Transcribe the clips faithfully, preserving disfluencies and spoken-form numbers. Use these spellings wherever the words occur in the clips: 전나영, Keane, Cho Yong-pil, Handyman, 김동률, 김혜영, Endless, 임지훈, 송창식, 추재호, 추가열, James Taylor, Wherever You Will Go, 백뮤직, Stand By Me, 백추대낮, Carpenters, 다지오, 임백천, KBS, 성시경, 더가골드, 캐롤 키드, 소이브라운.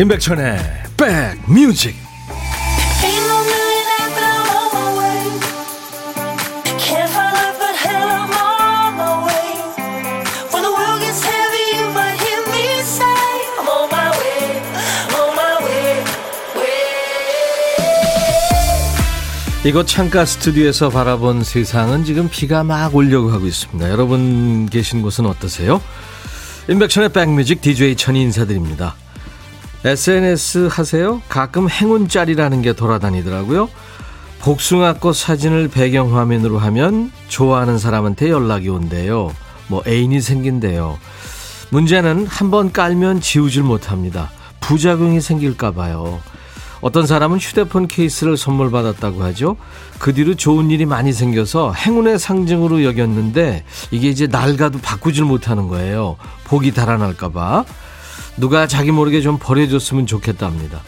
임백천의 백뮤직. 이곳 창가 스튜디오에서 바라본 세상은 지금 비가 막 오려고 하고 있습니다. 여러분 계신 곳은 어떠세요? 임백천의 백뮤직 디제이 천이 인사드립니다. 에스엔에스 하세요? 가끔 행운짤이라는 게 돌아다니더라고요. 복숭아꽃 사진을 배경화면으로 하면 좋아하는 사람한테 연락이 온대요. 뭐 애인이 생긴대요. 문제는 한번 깔면 지우질 못합니다. 부작용이 생길까 봐요. 어떤 사람은 휴대폰 케이스를 선물 받았다고 하죠. 그 뒤로 좋은 일이 많이 생겨서 행운의 상징으로 여겼는데 이게 이제 낡아도 바꾸질 못하는 거예요. 복이 달아날까 봐. 누가 자기 모르게 좀 버려줬으면 좋겠답니다.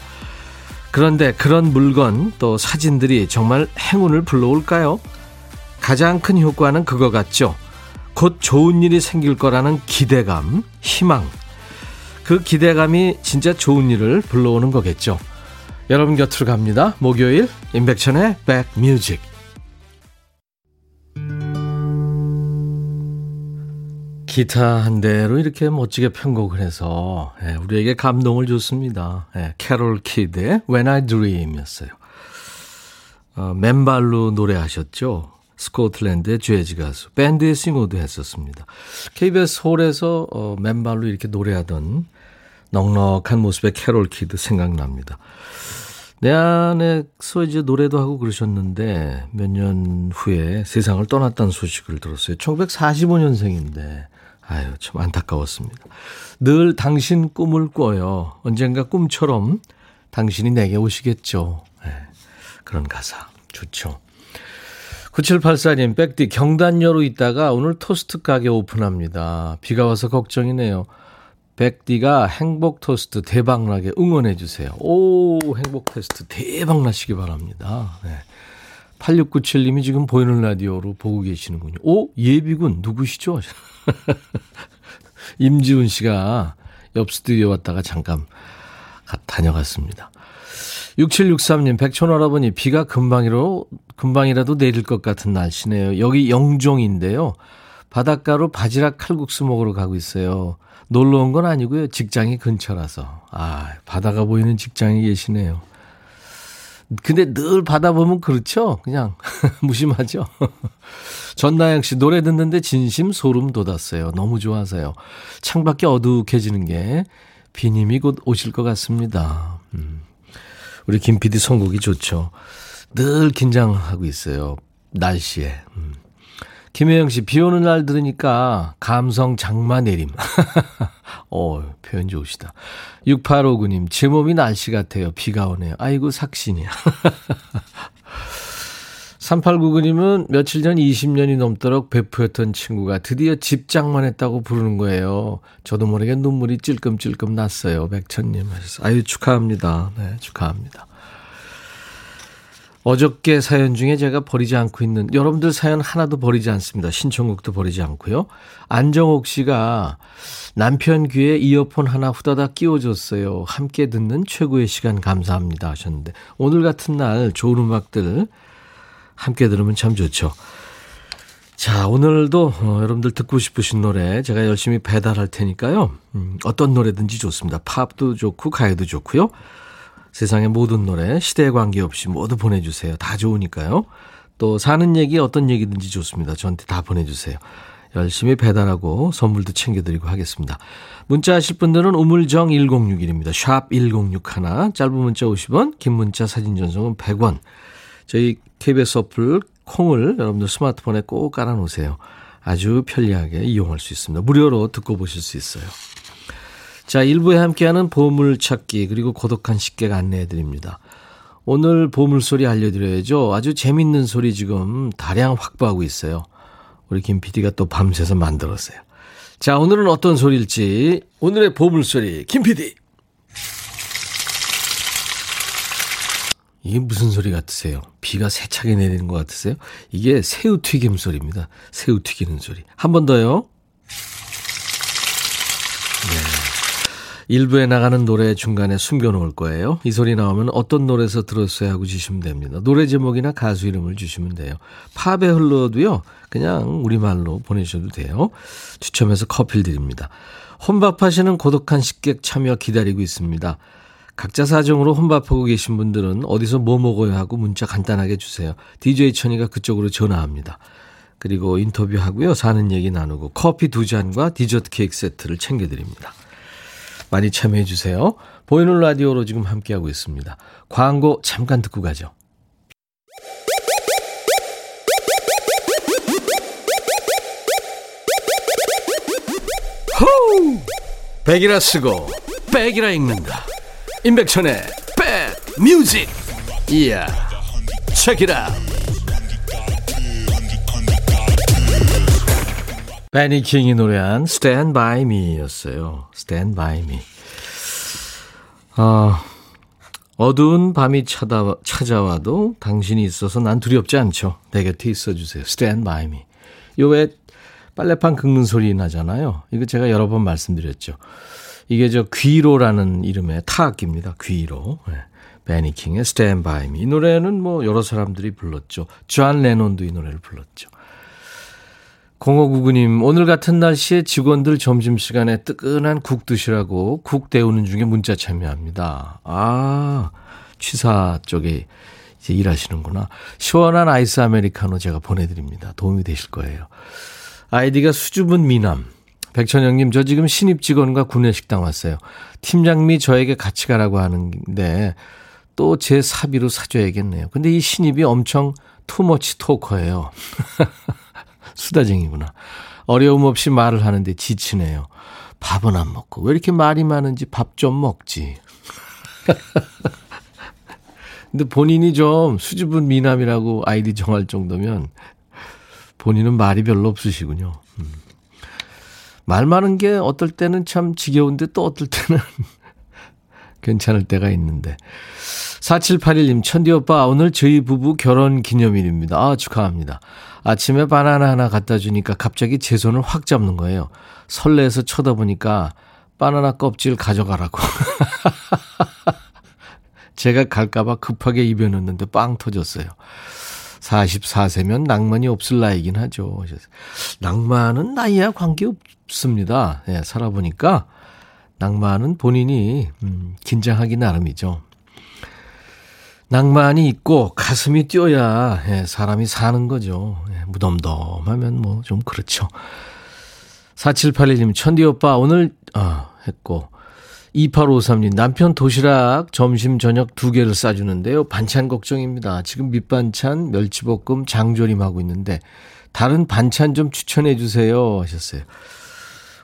그런데 그런 물건 또 사진들이 정말 행운을 불러올까요? 가장 큰 효과는 그거 같죠. 곧 좋은 일이 생길 거라는 기대감, 희망. 그 기대감이 진짜 좋은 일을 불러오는 거겠죠. 여러분 곁으로 갑니다. 목요일 임백천의 백뮤직. 기타 한 대로 이렇게 멋지게 편곡을 해서 우리에게 감동을 줬습니다. 캐롤 키드의 When I Dream이었어요. 어, 맨발로 노래하셨죠. 스코틀랜드의 재즈 가수, 밴드의 싱어도 했었습니다. 케이비에스 홀에서 어, 맨발로 이렇게 노래하던 넉넉한 모습의 캐롤 키드 생각납니다. 내 안에서 이제 노래도 하고 그러셨는데 몇 년 후에 세상을 떠났다는 소식을 들었어요. 천구백사십오년생인데 아유 참 안타까웠습니다. 늘 당신 꿈을 꿔요. 언젠가 꿈처럼 당신이 내게 오시겠죠. 네, 그런 가사 좋죠. 구칠팔사님 백디 경단녀로 있다가 오늘 토스트 가게 오픈합니다. 비가 와서 걱정이네요. 백디가 행복 토스트 대박나게 응원해 주세요. 오, 행복 토스트 대박나시기 바랍니다. 네. 팔육구칠님이 지금 보이는 라디오로 보고 계시는군요. 오, 예비군 누구시죠? 임지훈 씨가 옆 스튜디오 왔다가 잠깐 다녀갔습니다. 육칠육삼님 백촌할아버니 비가 금방이로, 금방이라도 내릴 것 같은 날씨네요. 여기 영종인데요. 바닷가로 바지락 칼국수 먹으러 가고 있어요. 놀러 온 건 아니고요. 직장이 근처라서. 아, 바다가 보이는 직장에 계시네요. 근데 늘 바다 보면 그렇죠? 그냥 무심하죠? 전나영 씨 노래 듣는데 진심 소름 돋았어요. 너무 좋아서요. 창밖에 어둑해지는 게 비님이 곧 오실 것 같습니다. 음. 우리 김 피디 선곡이 좋죠. 늘 긴장하고 있어요. 날씨에. 음. 김혜영 씨, 비 오는 날 들으니까 감성 장마 내림. 오, 표현 좋으시다. 육팔오구님, 제 몸이 날씨 같아요. 비가 오네요. 아이고, 삭신이야. 삼팔구구님은 며칠 전 이십년이 넘도록 베프였던 친구가 드디어 집장만 했다고 부르는 거예요. 저도 모르게 눈물이 찔끔찔끔 났어요. 백천님 하셨어요. 아유, 축하합니다. 네, 축하합니다. 어저께 사연 중에 제가 버리지 않고 있는, 여러분들 사연 하나도 버리지 않습니다. 신청곡도 버리지 않고요. 안정옥 씨가 남편 귀에 이어폰 하나 후다닥 끼워줬어요. 함께 듣는 최고의 시간 감사합니다 하셨는데, 오늘 같은 날 좋은 음악들 함께 들으면 참 좋죠. 자, 오늘도 여러분들 듣고 싶으신 노래 제가 열심히 배달할 테니까요. 음, 어떤 노래든지 좋습니다. 팝도 좋고 가요도 좋고요. 세상의 모든 노래 시대에 관계없이 모두 보내주세요. 다 좋으니까요. 또 사는 얘기 어떤 얘기든지 좋습니다. 저한테 다 보내주세요. 열심히 배달하고 선물도 챙겨드리고 하겠습니다. 문자 하실 분들은 우물정 일공육일입니다. 샵 일공육일, 짧은 문자 오십원, 긴 문자 사진 전송은 백원. 저희 케이비에스 어플 콩을 여러분들 스마트폰에 꼭 깔아놓으세요. 아주 편리하게 이용할 수 있습니다. 무료로 듣고 보실 수 있어요. 자, 일 부에 함께하는 보물찾기 그리고 고독한 식객 안내해드립니다. 오늘 보물소리 알려드려야죠. 아주 재밌는 소리 지금 다량 확보하고 있어요. 우리 김 피디가 또 밤새서 만들었어요. 자, 오늘은 어떤 소리일지, 오늘의 보물소리 김 피디. 이게 무슨 소리 같으세요? 비가 세차게 내리는 것 같으세요? 이게 새우 튀김 소리입니다. 새우 튀기는 소리. 한 번 더요. 일부에 나가는 노래 중간에 숨겨놓을 거예요. 이 소리 나오면 어떤 노래에서 들었어요 하고 주시면 됩니다. 노래 제목이나 가수 이름을 주시면 돼요. 팝에 흘러도요. 그냥 우리말로 보내주셔도 돼요. 추첨해서 커피를 드립니다. 혼밥하시는 고독한 식객 참여 기다리고 있습니다. 각자 사정으로 혼밥하고 계신 분들은 어디서 뭐 먹어요 하고 문자 간단하게 주세요. 디제이 천이가 그쪽으로 전화합니다. 그리고 인터뷰하고요. 사는 얘기 나누고 커피 두 잔과 디저트 케이크 세트를 챙겨드립니다. 많이 참여해 주세요. 보이는 라디오로 지금 함께하고 있습니다. 광고 잠깐 듣고 가죠. 호우! 백이라 쓰고 백이라 읽는다. 임백천의 백 뮤직. 이야. 체키라. 베니 킹이 노래한 Stand By Me 였어요. Stand By Me. 어, 어두운 밤이 찾아와, 찾아와도 당신이 있어서 난 두렵지 않죠. 내 곁에 있어주세요. Stand By Me. 요 왜 빨래판 긁는 소리 나잖아요. 이거 제가 여러 번 말씀드렸죠. 이게 저 귀로라는 이름의 타악기입니다. 귀로. 네. 베니 킹의 Stand By Me. 이 노래는 뭐 여러 사람들이 불렀죠. 존 레논도 이 노래를 불렀죠. 공오구구 님, 오늘 같은 날씨에 직원들 점심시간에 뜨끈한 국 드시라고 국 데우는 중에 문자 참여합니다. 아, 취사 쪽에 이제 일하시는구나. 시원한 아이스 아메리카노 제가 보내드립니다. 도움이 되실 거예요. 아이디가 수줍은 미남. 백천영님, 저 지금 신입 직원과 구내식당 왔어요. 팀장님이 저에게 같이 가라고 하는데 또 제 사비로 사줘야겠네요. 근데 이 신입이 엄청 투머치 토커예요. 수다쟁이구나. 어려움 없이 말을 하는데 지치네요. 밥은 안 먹고 왜 이렇게 말이 많은지 밥 좀 먹지. 근데 본인이 좀 수줍은 미남이라고 아이디 정할 정도면 본인은 말이 별로 없으시군요. 음. 말 많은 게 어떨 때는 참 지겨운데 또 어떨 때는 괜찮을 때가 있는데. 사칠팔일 님, 천디오빠 오늘 저희 부부 결혼기념일입니다. 아, 축하합니다. 아침에 바나나 하나 갖다 주니까 갑자기 제 손을 확 잡는 거예요. 설레서 쳐다보니까 바나나 껍질 가져가라고. 제가 갈까 봐 급하게 입에 넣었는데 빵 터졌어요. 마흔네 세면 낭만이 없을 나이긴 하죠. 낭만은 나이야 관계없습니다. 예, 살아보니까 낭만은 본인이 음, 긴장하기 나름이죠. 낭만이 있고 가슴이 뛰어야 예, 사람이 사는 거죠. 예, 무덤덤하면 뭐 좀 그렇죠. 사칠팔일 님, 천디 오빠 오늘 아, 했고 이팔오삼 님, 남편 도시락 점심 저녁 두 개를 싸주는데요. 반찬 걱정입니다. 지금 밑반찬 멸치볶음 장조림하고 있는데 다른 반찬 좀 추천해 주세요 하셨어요.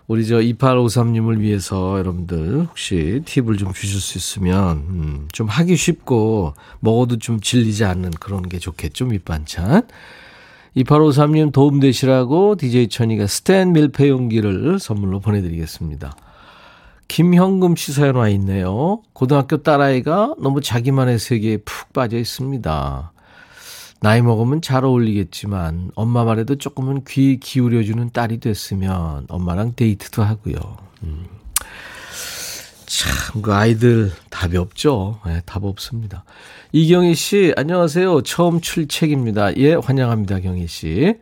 우리 저 이팔오삼 님을 위해서 여러분들 혹시 팁을 좀 주실 수 있으면 음, 좀 하기 쉽고 먹어도 좀 질리지 않는 그런 게 좋겠죠. 밑반찬. 이팔오삼 님 도움되시라고 디제이 천이가 스탠 밀폐 용기를 선물로 보내드리겠습니다. 김형금 씨 사연 와 있네요. 고등학교 딸아이가 너무 자기만의 세계에 푹 빠져 있습니다. 나이 먹으면 잘 어울리겠지만 엄마 말에도 조금은 귀 기울여주는 딸이 됐으면. 엄마랑 데이트도 하고요. 음. 참 그 아이들 답이 없죠. 네, 답 없습니다. 이경희 씨 안녕하세요. 처음 출첵입니다. 예, 환영합니다. 경희 씨.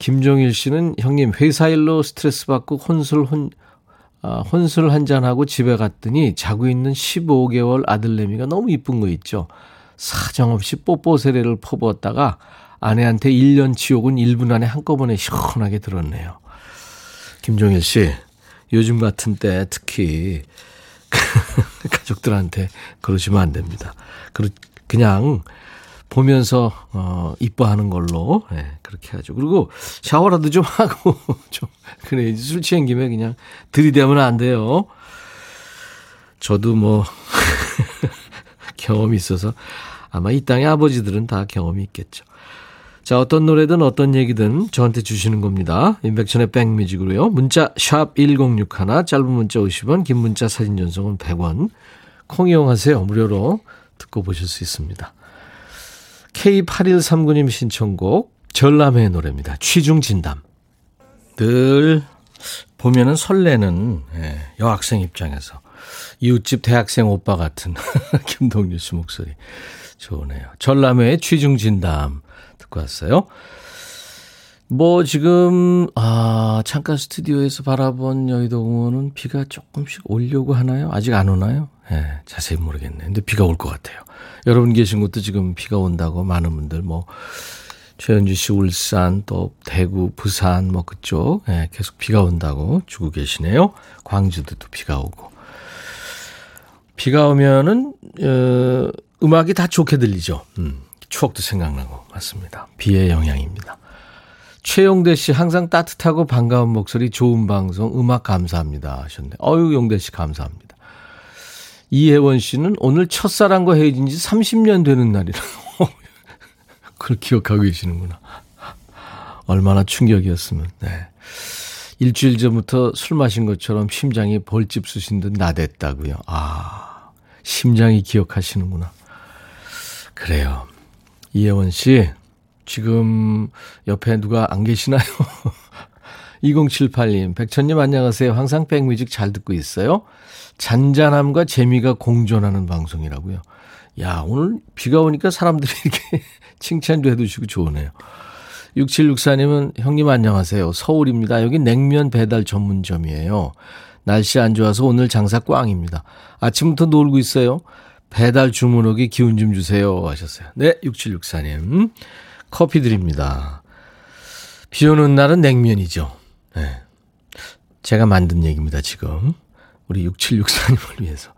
김종일 씨는 형님 회사 일로 스트레스 받고 혼술 혼, 아, 혼술 한잔하고 집에 갔더니 자고 있는 십오 개월 아들내미가 너무 이쁜 거 있죠. 사정없이 뽀뽀 세례를 퍼부었다가 아내한테 일 년 지옥은 일 분 안에 한꺼번에 시원하게 들었네요. 김종일 씨, 요즘 같은 때 특히 가족들한테 그러시면 안 됩니다. 그냥 보면서 어, 이뻐하는 걸로 네, 그렇게 하죠. 그리고 샤워라도 좀 하고 좀 그래야지. 술 취한 김에 그냥 들이대면 안 돼요. 저도 뭐 경험이 있어서 아마 이 땅의 아버지들은 다 경험이 있겠죠. 자, 어떤 노래든 어떤 얘기든 저한테 주시는 겁니다. 임백천의 백뮤직으로요. 문자 샵 일공육일, 짧은 문자 오십 원, 긴 문자 사진 전송은 백 원. 콩 이용하세요. 무료로 듣고 보실 수 있습니다. 케이 팔일삼구 님 신청곡 전람회의 노래입니다. 취중진담. 늘 보면은 설레는 여학생 입장에서 이웃집 대학생 오빠 같은 김동률 씨 목소리 좋으네요. 전람회의 취중진담 듣고 왔어요. 뭐 지금 아 잠깐 스튜디오에서 바라본 여의도공원은 비가 조금씩 오려고 하나요? 아직 안 오나요? 예, 네, 자세히 모르겠네요. 근데 비가 올 것 같아요. 여러분 계신 곳도 지금 비가 온다고 많은 분들 뭐 최현주 씨 울산 또 대구 부산 뭐 그쪽 예, 계속 비가 온다고 주고 계시네요. 광주도 또 비가 오고 비가 오면은 어, 음악이 다 좋게 들리죠. 음, 추억도 생각나고 맞습니다. 비의 영향입니다. 최용대 씨 항상 따뜻하고 반가운 목소리 좋은 방송 음악 감사합니다 하셨는데 어유 용대 씨 감사합니다. 이혜원 씨는 오늘 첫사랑과 헤어진 지 삼십 년 되는 날이라고. 그걸 기억하고 계시는구나. 얼마나 충격이었으면. 네. 일주일 전부터 술 마신 것처럼 심장이 벌집 쑤신 듯 나댔다고요. 아, 심장이 기억하시는구나. 그래요. 이혜원 씨, 지금 옆에 누가 안 계시나요? 이공칠팔 님, 백천님 안녕하세요. 항상 백뮤직 잘 듣고 있어요. 잔잔함과 재미가 공존하는 방송이라고요. 야, 오늘 비가 오니까 사람들이 이렇게 칭찬도 해두시고 좋으네요. 육칠육사 님은 형님 안녕하세요. 서울입니다. 여기 냉면 배달 전문점이에요. 날씨 안 좋아서 오늘 장사 꽝입니다. 아침부터 놀고 있어요. 배달 주문 오기 기운 좀 주세요 하셨어요. 네, 육칠육사 님. 커피 드립니다. 비 오는 날은 냉면이죠. 네. 제가 만든 얘기입니다, 지금. 우리 육칠육사 님을 위해서.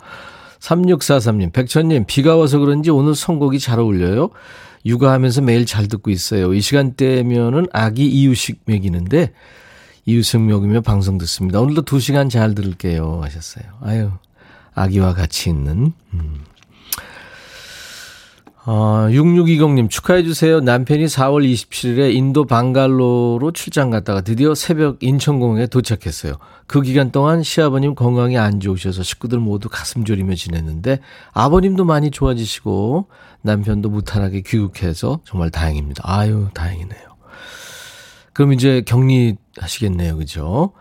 삼육사삼 님, 백천님, 비가 와서 그런지 오늘 선곡이 잘 어울려요. 육아하면서 매일 잘 듣고 있어요. 이 시간대면은 아기 이유식 먹이는데, 이유식 먹이며 방송 듣습니다. 오늘도 두 시간 잘 들을게요. 하셨어요. 아유, 아기와 같이 있는. 음. 어, 육육이공 님, 축하해주세요. 남편이 사월 이십칠일에 인도 방갈로로 출장 갔다가 드디어 새벽 인천공항에 도착했어요. 그 기간 동안 시아버님 건강이 안 좋으셔서 식구들 모두 가슴 졸이며 지냈는데 아버님도 많이 좋아지시고 남편도 무탈하게 귀국해서 정말 다행입니다. 아유, 다행이네요. 그럼 이제 격리하시겠네요. 그죠?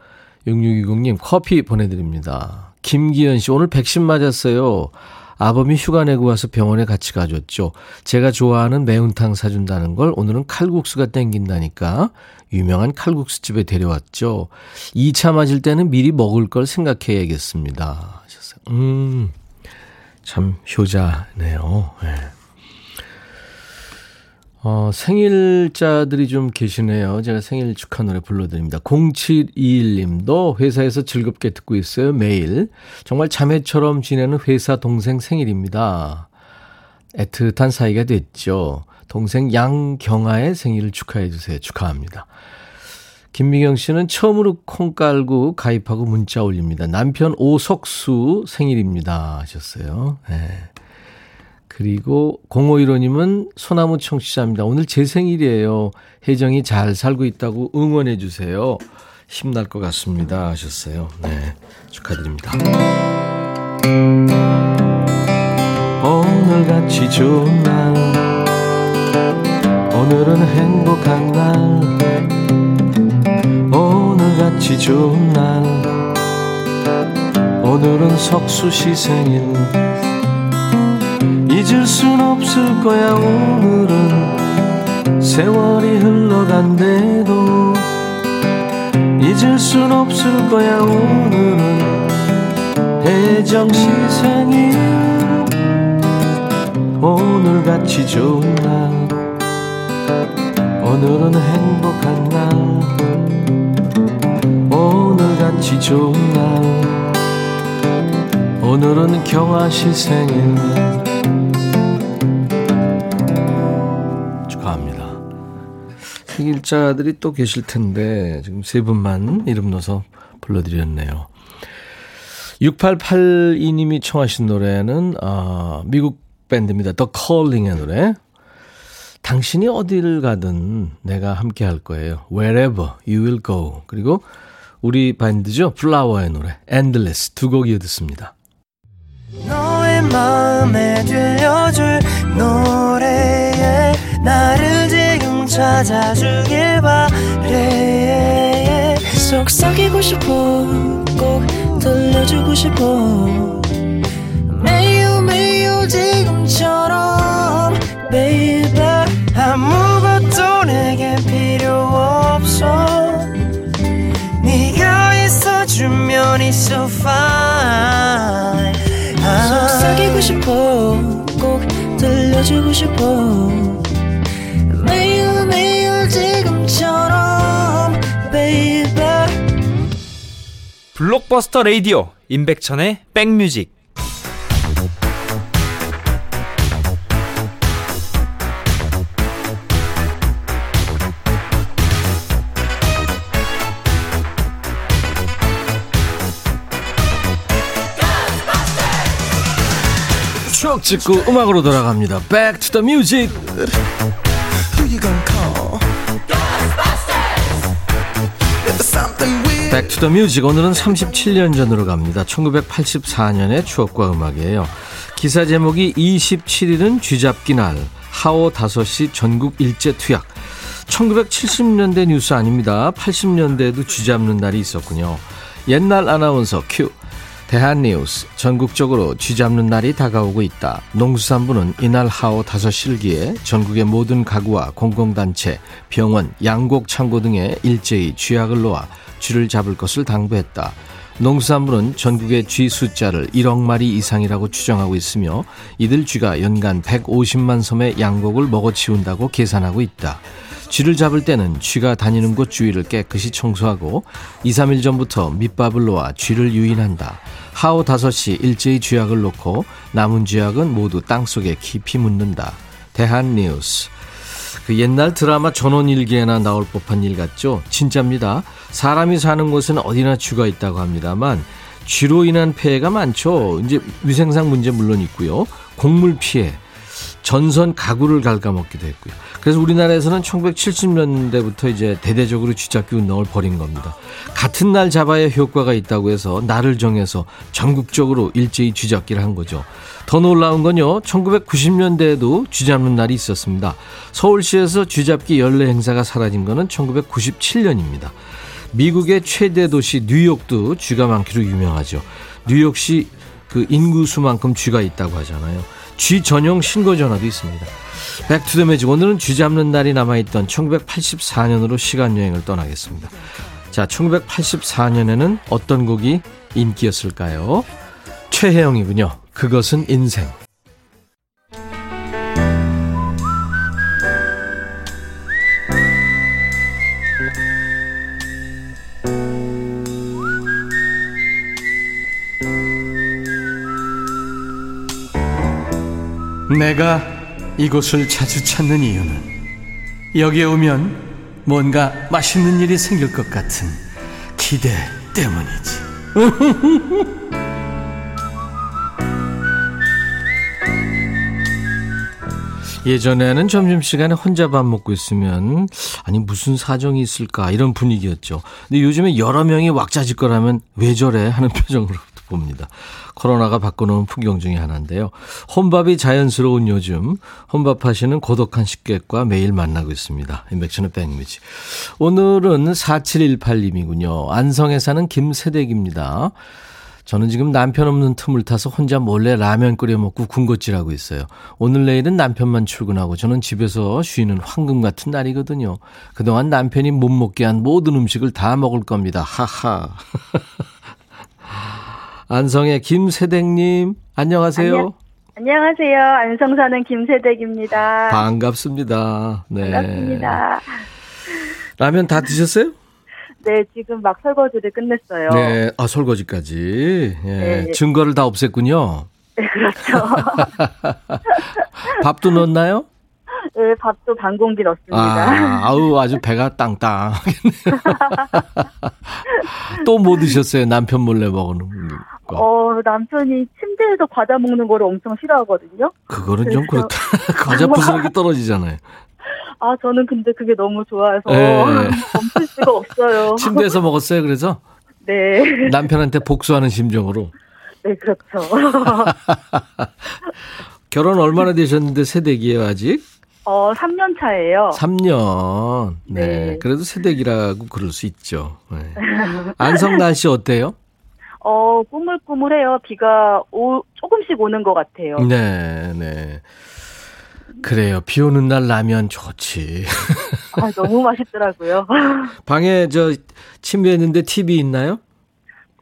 육육이공 님, 커피 보내드립니다. 김기현 씨, 오늘 백신 맞았어요. 아범이 휴가 내고 와서 병원에 같이 가줬죠. 제가 좋아하는 매운탕 사준다는 걸 오늘은 칼국수가 땡긴다니까 유명한 칼국수집에 데려왔죠. 이 차 맞을 때는 미리 먹을 걸 생각해야겠습니다. 하셨어요. 음, 참 효자네요. 네. 어, 생일자들이 좀 계시네요. 제가 생일 축하 노래 불러드립니다. 공칠이일 님도 회사에서 즐겁게 듣고 있어요. 매일. 정말 자매처럼 지내는 회사 동생 생일입니다. 애틋한 사이가 됐죠. 동생 양경아의 생일을 축하해 주세요. 축하합니다. 김미경 씨는 처음으로 콩 깔고 가입하고 문자 올립니다. 남편 오석수 생일입니다. 하셨어요. 네. 그리고 공오일오 님은 소나무 청취자입니다. 오늘 제 생일이에요. 혜정이 잘 살고 있다고 응원해 주세요. 힘날 것 같습니다. 하셨어요. 네, 축하드립니다. 오늘같이 좋은 날 오늘은 행복한 날 오늘같이 좋은 날 오늘은 석수 씨 생일 잊을 순 없을 거야 오늘은 세월이 흘러간대도 잊을 순 없을 거야 오늘은 혜정씨 생일 오늘같이 좋은 날 오늘은 행복한 날 오늘같이 좋은 날 오늘은 경아씨 생일 생일자들이 또 계실 텐데 지금 세 분만 이름 넣어서 불러드렸네요. 육팔팔이 님이 청하신 노래는 어, 미국 밴드입니다. The Calling의 노래. 당신이 어디를 가든 내가 함께 할 거예요. Wherever You Will Go. 그리고 우리 밴드죠. 플라워의 노래 Endless 두 곡 이어 듣습니다. 너의 마음에 들려줄 노래에 나를 찾아주길 바래. So 계속 사귀고 싶어 꼭 들려주고 싶어 매우 매우 지금처럼 baby 아무것도 내게 필요 없어 네가 있어주면 it's so fine 계속 사귀고 싶어 꼭 들려주고 싶어 매우 매우 지금처럼 baby 블록버스터 라디오 임백천의 백뮤직 추억 찍고 음악으로 돌아갑니다. Back to the music. Back to the music. 오늘은 삼십칠 년 전으로 갑니다. 천구백팔십사 년의 추억과 음악이에요. 기사 제목이 이십칠 일은 쥐잡기 날, 하오 다섯 시 전국 일제 투약. 천구백칠십 년대 뉴스 아닙니다. 팔십 년대에도 쥐잡는 날이 있었군요. 옛날 아나운서 큐. 대한뉴스 전국적으로 쥐잡는 날이 다가오고 있다. 농수산부는 이날 하오 다섯 시일기에 전국의 모든 가구와 공공단체, 병원, 양곡 창고 등에 일제히 쥐약을 놓아 쥐를 잡을 것을 당부했다. 농수산부는 전국의 쥐 숫자를 일억 마리 이상이라고 추정하고 있으며 이들 쥐가 연간 백오십만 섬의 양곡을 먹어치운다고 계산하고 있다. 쥐를 잡을 때는 쥐가 다니는 곳 주위를 깨끗이 청소하고 이, 삼 일 전부터 밑밥을 놓아 쥐를 유인한다. 하오 다섯 시 일제히 쥐약을 놓고 남은 쥐약은 모두 땅속에 깊이 묻는다. 대한뉴스. 그 옛날 드라마 전원일기에나 나올 법한 일 같죠? 진짜입니다. 사람이 사는 곳은 어디나 쥐가 있다고 합니다만 쥐로 인한 피해가 많죠. 이제 위생상 문제 물론 있고요. 곡물 피해. 전선 가구를 갉아먹기도 했고요. 그래서 우리나라에서는 천구백칠십 년대부터 이제 대대적으로 쥐잡기 운동을 벌인 겁니다. 같은 날 잡아야 효과가 있다고 해서 날을 정해서 전국적으로 일제히 쥐잡기를 한 거죠. 더 놀라운 건요. 천구백구십 년대에도 쥐잡는 날이 있었습니다. 서울시에서 쥐잡기 연례 행사가 사라진 거는 천구백구십칠 년입니다. 미국의 최대 도시 뉴욕도 쥐가 많기로 유명하죠. 뉴욕시 그 인구수만큼 쥐가 있다고 하잖아요. 쥐 전용 신고 전화도 있습니다. 백투더매직 오늘은 쥐 잡는 날이 남아있던 천구백팔십사 년으로 시간여행을 떠나겠습니다. 자, 천구백팔십사 년에는 어떤 곡이 인기였을까요? 최혜영이군요. 그것은 인생. 내가 이곳을 자주 찾는 이유는 여기에 오면 뭔가 맛있는 일이 생길 것 같은 기대 때문이지. 예전에는 점심시간에 혼자 밥 먹고 있으면 아니 무슨 사정이 있을까 이런 분위기였죠. 근데 요즘에 여러 명이 왁자지껄하면 왜 저래 하는 표정으로 봅니다. 코로나가 바꿔놓은 풍경 중에 하나인데요. 혼밥이 자연스러운 요즘 혼밥하시는 고독한 식객과 매일 만나고 있습니다. 임백천의 백뮤직. 오늘은 사칠일팔 님이군요. 안성에 사는 김세댁입니다. 저는 지금 남편 없는 틈을 타서 혼자 몰래 라면 끓여 먹고 군것질하고 있어요. 오늘 내일은 남편만 출근하고 저는 집에서 쉬는 황금 같은 날이거든요. 그동안 남편이 못 먹게 한 모든 음식을 다 먹을 겁니다. 하하. 안성의 김세댁님 안녕하세요. 안녕, 안녕하세요. 안성 사는 김세댁입니다. 반갑습니다. 네. 반갑습니다. 라면 다 드셨어요? 네, 지금 막 설거지를 끝냈어요. 네, 아 설거지까지. 예, 네. 증거를 다 없앴군요. 네, 그렇죠. 밥도 넣었나요? 네, 밥도 반 공기 넣었습니다. 아, 아우 아주 배가 땅땅하겠네요. 또 뭐 드셨어요? 남편 몰래 먹는 거. 어, 남편이 침대에서 과자 먹는 거를 엄청 싫어하거든요. 그거는 그래서... 좀 그렇다. 과자 부스러기 떨어지잖아요. 아, 저는 근데 그게 너무 좋아서 멈출 수가 없어요. 침대에서 먹었어요, 그래서? 네. 남편한테 복수하는 심정으로? 네, 그렇죠. 결혼 얼마나 되셨는데 세대기예요, 아직? 어, 삼 년 차예요. 삼 년. 네. 네. 그래도 새댁이라고 그럴 수 있죠. 네. 안성 날씨 어때요? 어, 꾸물꾸물해요. 비가 오, 조금씩 오는 것 같아요. 네, 네. 그래요. 비 오는 날 라면 좋지. 아, 너무 맛있더라고요. 방에 저 침대 있는데 티비 있나요?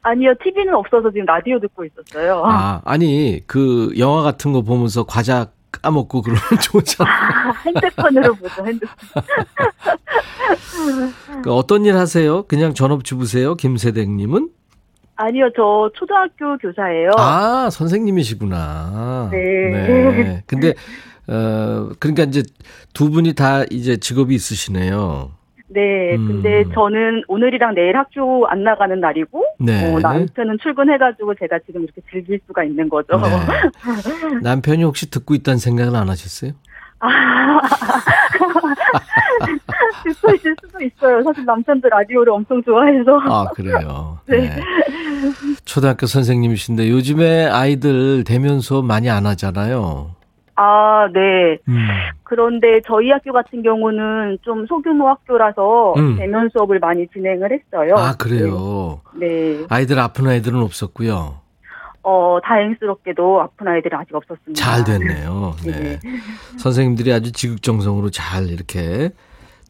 아니요. 티비는 없어서 지금 라디오 듣고 있었어요. 아, 아니, 그 영화 같은 거 보면서 과자 까먹고 그러면 좋잖아. 아, 핸드폰으로 보죠, 핸드폰. 그 어떤 일 하세요? 그냥 전업주부세요? 김세댁님은? 아니요, 저 초등학교 교사예요. 아, 선생님이시구나. 네. 네. 근데, 어, 그러니까 이제 두 분이 다 이제 직업이 있으시네요. 네, 근데 음. 저는 오늘이랑 내일 학교 안 나가는 날이고, 네. 어, 남편은 출근해가지고 제가 지금 이렇게 즐길 수가 있는 거죠. 네. 남편이 혹시 듣고 있다는 생각은 안 하셨어요? 아, 듣고 있을 수도 있어요. 사실 남편도 라디오를 엄청 좋아해서. 아, 그래요? 네. 네. 초등학교 선생님이신데 요즘에 아이들 대면 수업 많이 안 하잖아요. 아, 네. 음. 그런데 저희 학교 같은 경우는 좀 소규모 학교라서 음. 대면 수업을 많이 진행을 했어요. 아, 그래요? 네. 네. 아이들 아픈 아이들은 없었고요. 어, 다행스럽게도 아픈 아이들은 아직 없었습니다. 잘 됐네요. 네. 네. 선생님들이 아주 지극정성으로 잘 이렇게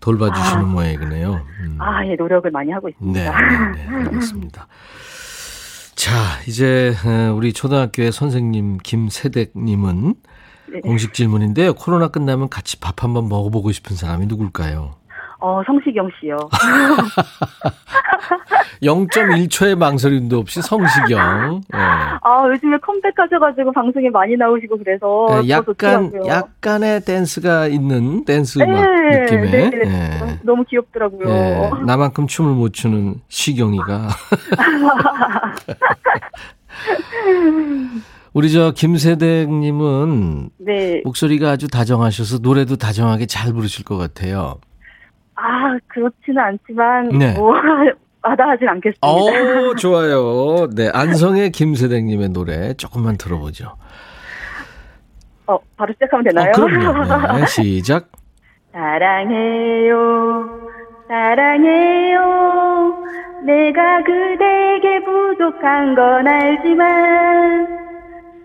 돌봐주시는 아. 모양이네요. 음. 아, 예, 노력을 많이 하고 있습니다. 네, 네, 네. 알겠습니다. 자, 이제 우리 초등학교의 선생님 김세댁님은 네. 공식 질문인데요. 코로나 끝나면 같이 밥 한번 먹어보고 싶은 사람이 누굴까요? 어, 성시경 씨요. 영 점 일 초의 망설임도 없이 성시경. 네. 아, 요즘에 컴백하셔가지고 방송에 많이 나오시고 그래서. 네, 약간, 약간의 댄스가 있는 댄스 음악 네, 느낌의. 네, 네. 네. 너무, 너무 귀엽더라고요. 네, 나만큼 춤을 못 추는 시경이가. 우리 저 김세댁님은 네. 목소리가 아주 다정하셔서 노래도 다정하게 잘 부르실 것 같아요. 아, 그렇지는 않지만 네. 뭐 마다하진 않겠습니다. 오, 좋아요. 네, 안성의 김세댁님의 노래 조금만 들어보죠. 어, 바로 시작하면 되나요? 어, 그럼요. 네, 시작. 사랑해요, 사랑해요. 내가 그대에게 부족한 건 알지만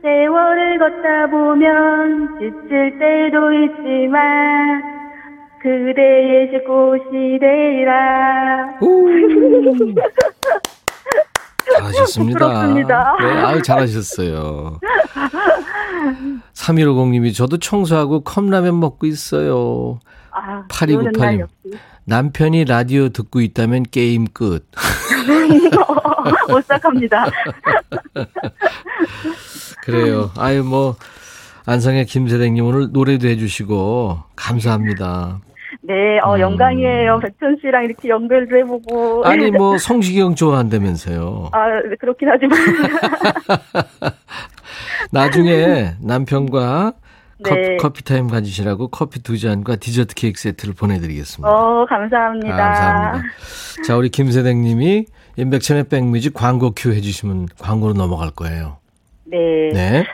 세월을 걷다 보면 지칠 때도 있지만 그대의 쉴곳이 되리라. 잘하셨습니다. 부끄럽습니다. 네, 아유, 잘하셨어요. 삼일오공님이 저도 청소하고 컵라면 먹고 있어요. 아, 팔이구팔님 남편이 라디오 듣고 있다면 게임 끝. 오싹합니다. 그래요. 아유, 뭐, 안성의 김세댁님 오늘 노래도 해주시고, 감사합니다. 네, 어, 영광이에요. 백천 씨랑 이렇게 연결도 해보고. 아니, 뭐, 성시경 좋아한다면서요. 아, 그렇긴 하지만. 나중에 남편과 네. 커피타임 커피 가지시라고 커피 두 잔과 디저트 케이크 세트를 보내드리겠습니다. 어, 감사합니다. 감사합니다. 자, 우리 김세댁님이 임백천의 백뮤직 광고 큐 해주시면 광고로 넘어갈 거예요. 네. 네.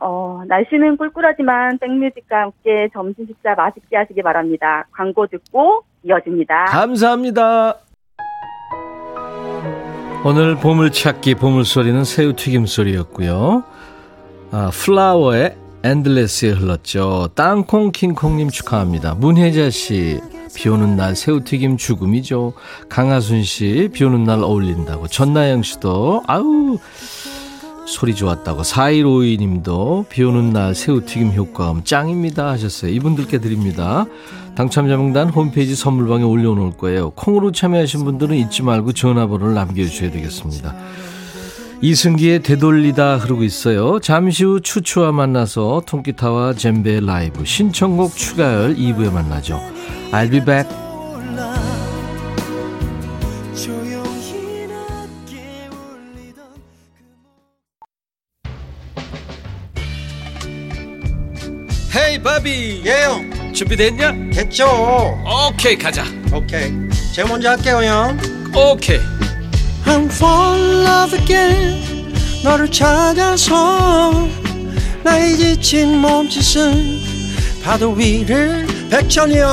어, 날씨는 꿀꿀하지만 백뮤직과 함께 점심 식사 맛있게 하시기 바랍니다. 광고 듣고 이어집니다. 감사합니다. 오늘 보물찾기 보물소리는 새우튀김소리였고요. 아, 플라워의 엔들레스에 흘렀죠. 땅콩킹콩님 축하합니다. 문혜자씨 비오는 날 새우튀김 죽음이죠. 강하순씨 비오는 날 어울린다고. 전나영씨도 아우 소리 좋았다고. 사일오이님도 비오는 날 새우튀김 효과음 짱입니다 하셨어요. 이분들께 드립니다. 당첨자 명단 홈페이지 선물방에 올려놓을 거예요. 콩으로 참여하신 분들은 잊지 말고 전화번호를 남겨주셔야 되겠습니다. 이승기의 되돌리다 흐르고 있어요. 잠시 후 추추와 만나서 통기타와 젬베 라이브 신청곡 추가열 이 부에 만나죠. I'll be back. 헤이 바비 예형 준비됐냐? 됐죠. 오케이 가자. 오케이 제가 먼저 할게요 형. 오케이 I'm fall in love again 너를 찾아서 나의 지친 몸짓은 파도 위를 백천이 형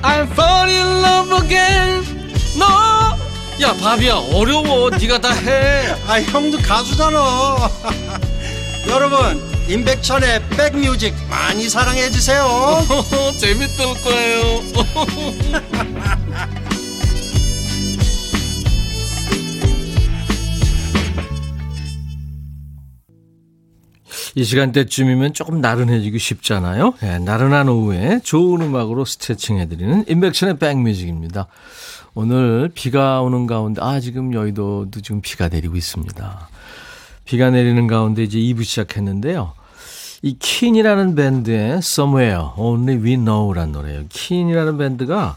I'm falling in love again 너 no. 야 바비야 어려워 네가 다 해. 아 형도 가수잖아. 여러분 임백천의 백뮤직 많이 사랑해주세요. 재밌을 거예요. 이 시간대쯤이면 조금 나른해지기 쉽잖아요. 네, 나른한 오후에 좋은 음악으로 스트레칭해드리는 임백천의 백뮤직입니다. 오늘 비가 오는 가운데 아 지금 여의도도 지금 비가 내리고 있습니다. 비가 내리는 가운데 이제 이 부 시작했는데요. 이 Keane이라는 밴드의 Somewhere Only We Know라는 노래예요. Keane이라는 밴드가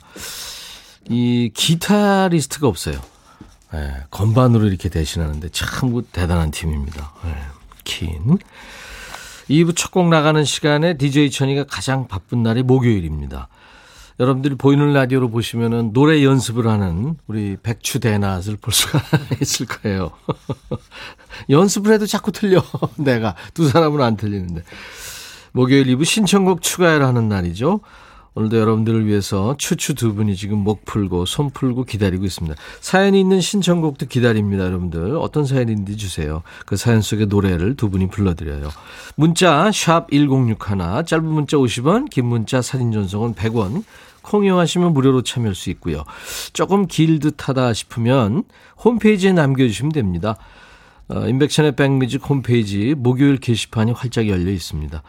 이 기타리스트가 없어요. 네, 건반으로 이렇게 대신하는데 참 대단한 팀입니다. 네, Keane. 이 부 첫 곡 나가는 시간에 디제이 천이가 가장 바쁜 날이 목요일입니다. 여러분들이 보이는 라디오로 보시면은 노래 연습을 하는 우리 백추대낮을 볼 수가 있을 거예요. 연습을 해도 자꾸 틀려. 내가 두 사람은 안 틀리는데. 목요일 이 부 신청곡 추가열 하는 날이죠. 오늘도 여러분들을 위해서 추추 두 분이 지금 목 풀고 손 풀고 기다리고 있습니다. 사연이 있는 신청곡도 기다립니다. 여러분들 어떤 사연인지 주세요. 그 사연 속의 노래를 두 분이 불러드려요. 문자 샵 일공육일 짧은 문자 오십 원 긴 문자 사진 전송은 백 원 콩 이용하시면 무료로 참여할 수 있고요. 조금 길 듯하다 싶으면 홈페이지에 남겨주시면 됩니다. 임백천의 백뮤직 홈페이지 목요일 게시판이 활짝 열려 있습니다.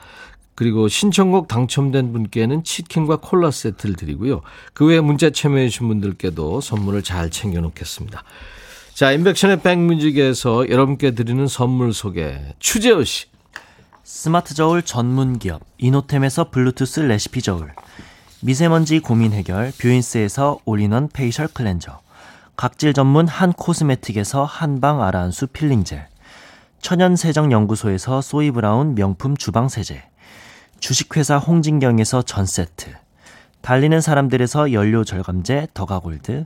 그리고 신청곡 당첨된 분께는 치킨과 콜라 세트를 드리고요. 그 외에 문자 참여해 주신 분들께도 선물을 잘 챙겨놓겠습니다. 자, 임백천의 백뮤직에서 여러분께 드리는 선물 소개. 추재호 씨. 스마트 저울 전문 기업 이노템에서 블루투스 레시피 저울. 미세먼지 고민 해결 뷰인스에서 올인원 페이셜 클렌저. 각질 전문 한 코스메틱에서 한방 아라한수 필링젤. 천연세정연구소에서 소이브라운 명품 주방세제. 주식회사 홍진경에서 전세트, 달리는 사람들에서 연료절감제 더가골드,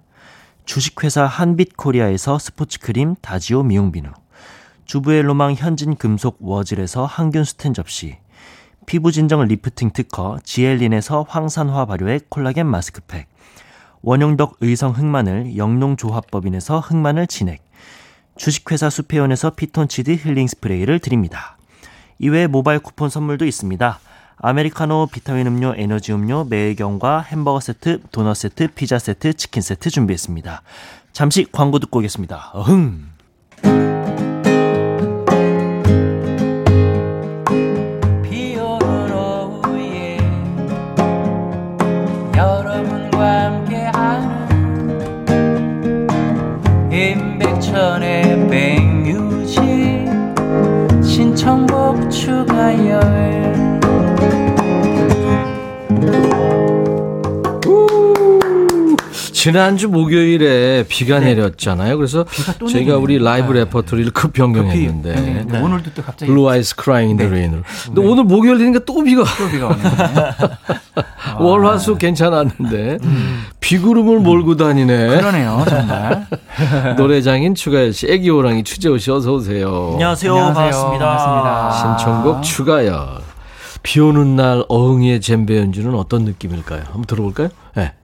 주식회사 한빛코리아에서 스포츠크림 다지오 미용비누, 주부의 로망 현진금속 워즐에서 항균수텐 접시, 피부진정 리프팅 특허 지엘린에서 황산화 발효액 콜라겐 마스크팩, 원용덕 의성 흑마늘 영농조합법인에서 흑마늘 진액, 주식회사 수페온에서 피톤치드 힐링 스프레이를 드립니다. 이외에 모바일 쿠폰 선물도 있습니다. 아메리카노, 비타민 음료, 에너지 음료, 매일경과 햄버거 세트, 도넛 세트, 피자 세트, 치킨 세트 준비했습니다. 잠시 광고 듣고 오겠습니다. 어흥. 여러분과 함께하는 임백천의 백뮤직 신청곡 추가열 지난주 목요일에 비가 네. 내렸잖아요. 그래서 저희가 우리 라이브 네. 레퍼토리를 급 변경했는데 네. 네. 오늘도 또 갑자기 Blue Eyes Crying in the Rain으로. 근데 네. 오늘 목요일 되니까 또 비가 또 비가 오네요. 월화수 괜찮았는데 음. 비구름을 음. 몰고 다니네. 그러네요, 정말. 노래장인 추가열 씨, 애기 호랑이 추재호 씨 어서 오세요. 안녕하세요, 안녕하세요. 반갑습니다. 반갑습니다. 신청곡 추가열. 비 오는 날 어흥이의 젬베 연주는 어떤 느낌일까요? 한번 들어볼까요? 네.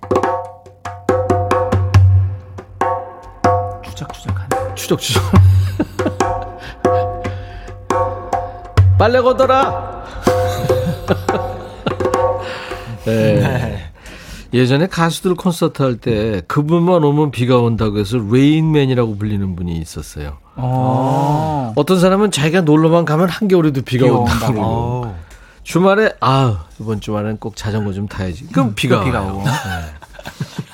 추적추적하네. 추적추적. 빨래 걷어라. 네. 예전에 가수들 콘서트 할 때 그분만 오면 비가 온다고 해서 레인맨이라고 불리는 분이 있었어요. 오. 어떤 사람은 자기가 놀러만 가면 한겨울에도 비가 온다고 그러고 주말에 아 이번 주말엔 꼭 자전거 좀 타야지. 그럼 음, 비가, 비가 와요.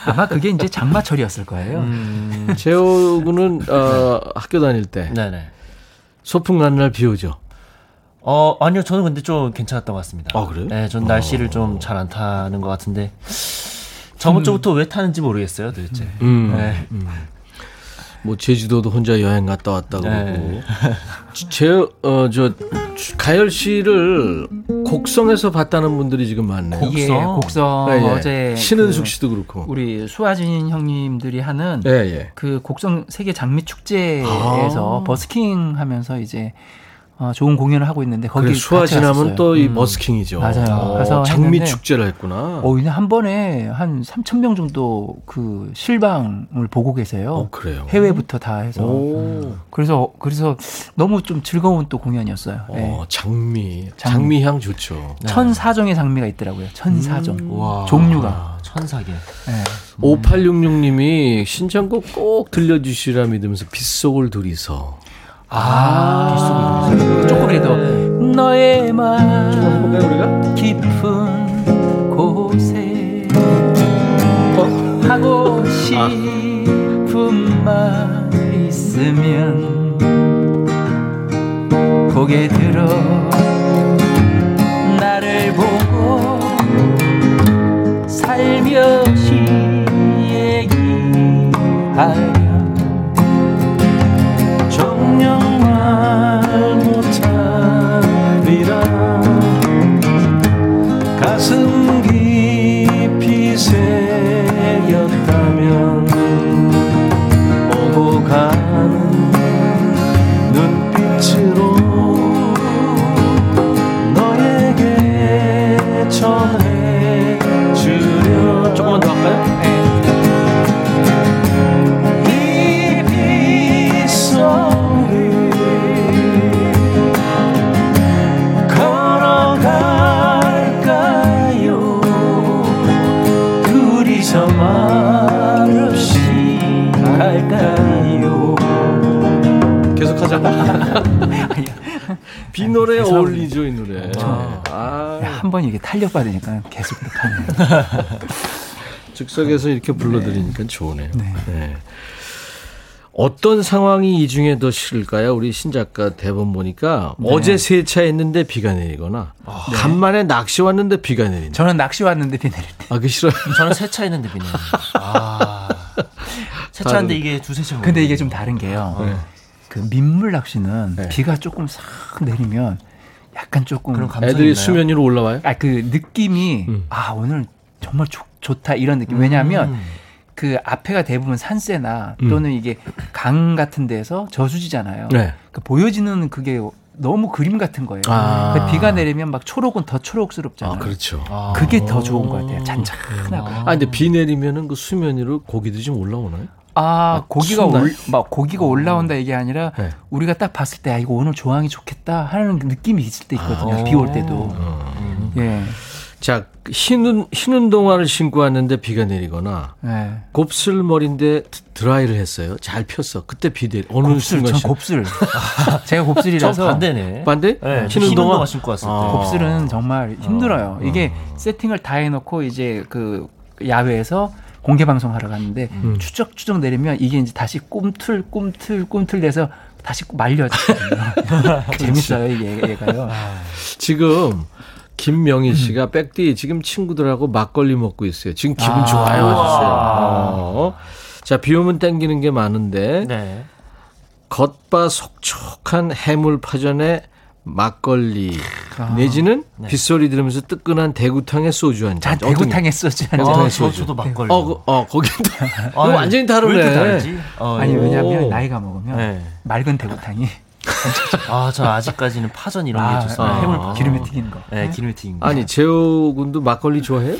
아마 그게 이제 장마철이었을 거예요. 음, 재호군은 어, 학교 다닐 때 네네. 소풍 가는 날 비 오죠? 어, 아니요. 저는 근데 좀 괜찮았던 것 같습니다. 아, 그래요? 네, 전 날씨를 어... 좀 잘 안 타는 것 같은데 저번 주부터 왜 타는지 모르겠어요 도대체. 음, 네. 음. 뭐 제주도도 혼자 여행 갔다 왔다 그러고. 제, 어, 저 가열 씨를 곡성에서 봤다는 분들이 지금 많네요. 곡성, 예, 곡성 예, 예. 어제 신은숙 씨도 그 그렇고 우리 수아진 형님들이 하는 예, 예. 그 곡성 세계 장미 축제에서 아~ 버스킹하면서 이제 어, 좋은 공연을 하고 있는데 거기 그래, 수화 지나면 또 이 음. 버스킹이죠. 맞아요. 오, 가서 장미 축제를 했구나. 어, 그냥 한 번에 한 삼천 명 정도 그 실방을 보고 계세요. 어, 그래요. 해외부터 다 해서. 음. 그래서 그래서 너무 좀 즐거운 또 공연이었어요. 어, 네. 장미. 장미 향 좋죠. 천사종의 장미가 있더라고요. 천사종. 음. 종류가. 천사계. 네. 오팔육육 님이 신청곡 꼭 들려주시라 믿으면서 빗속을 둘이서. 아, 아~ 조금이라도 너의 맘 조금 우리가? 깊은 곳에 어? 하고 싶은 말 아. 있으면 고개 들어 나를 보고 살며시 얘기할 가슴 깊이 새였다면 오고 가는 눈빛으로 너에게 전해주려. 조금만 더 할까요? 비 노래 어울리죠, 이 노래. 아, 아. 한 번 이게 탄력받으니까 계속 못하네요. 즉석에서 이렇게 불러드리니까 네. 좋으네요. 네. 네. 어떤 상황이 이 중에 더 싫을까요? 우리 신작가 대본 보니까 네. 어제 세차했는데 비가 내리거나 아, 네. 간만에 낚시 왔는데 비가 내린다. 저는 낚시 왔는데 비 내릴 때. 아, 그 싫어요? 저는 세차했는데 비 내린다. 아. 세차인데 이게 두세 시간. 근데 이게 좀 다른 게요. 네. 그 민물 낚시는 네. 비가 조금 싹 내리면 약간 조금 그런 감정이 애들이 있나요? 수면 위로 올라와요? 아, 그 느낌이 음. 아 오늘 정말 좋, 좋다 이런 느낌. 왜냐하면 음. 그 앞에가 대부분 산세나 또는 음. 이게 강 같은 데에서 저수지잖아요. 네. 그 보여지는 그게 너무 그림 같은 거예요. 아. 비가 내리면 막 초록은 더 초록스럽잖아요. 아, 그렇죠. 아. 그게 더 좋은 것 같아요. 잔잔하고. 아, 근데 비 내리면은 그 수면 위로 고기들이 좀 올라오나요? 아, 고기가 올, 막 고기가 올라온다 이게 아니라 네. 우리가 딱 봤을 때 아, 이거 오늘 조항이 좋겠다 하는 느낌이 있을 때 있거든요. 아, 비 올 때도. 음. 예. 자, 흰, 흰 운동화를 신고 왔는데 비가 내리거나 네. 곱슬머리인데 드라이를 했어요. 잘 폈어. 그때 비 내리. 어느 곱슬, 순간 전 곱슬. 제가 곱슬이라서. 반대네. 반대? 네, 흰 운동화 신고 왔을 때. 아. 곱슬은 정말 힘들어요. 아. 이게 아. 세팅을 다 해놓고 이제 그 야외에서 공개 방송하러 갔는데 음. 추적추적 내리면 이게 이제 다시 꿈틀 꿈틀 꿈틀 돼서 다시 말려지거든요. 재밌어요 이게 얘가요. 지금 김명희 씨가 백디 지금 친구들하고 막걸리 먹고 있어요. 지금 기분 아~ 좋아요 하셨어요. 아~ 아~ 자, 비오면 땡기는 게 많은데 네. 겉바 속촉한 해물파전에 막걸리 아. 내지는 네. 빗소리 들으면서 뜨끈한 대구탕에 소주 한 잔. 대구탕에 소주 한 잔. 어, 저도 막걸리. 어, 그, 어 거기도 어, 완전히 다르네. 왜 이렇게 다르지? 어, 아니 왜냐하면 나이가 먹으면 네. 맑은 대구탕이. 아, 저 아직까지는 파전 이런 아, 게 좋아요. 해물 아. 기름에 튀긴 거. 네, 기름에 튀긴 거. 아니 재호 군도 막걸리 좋아해요?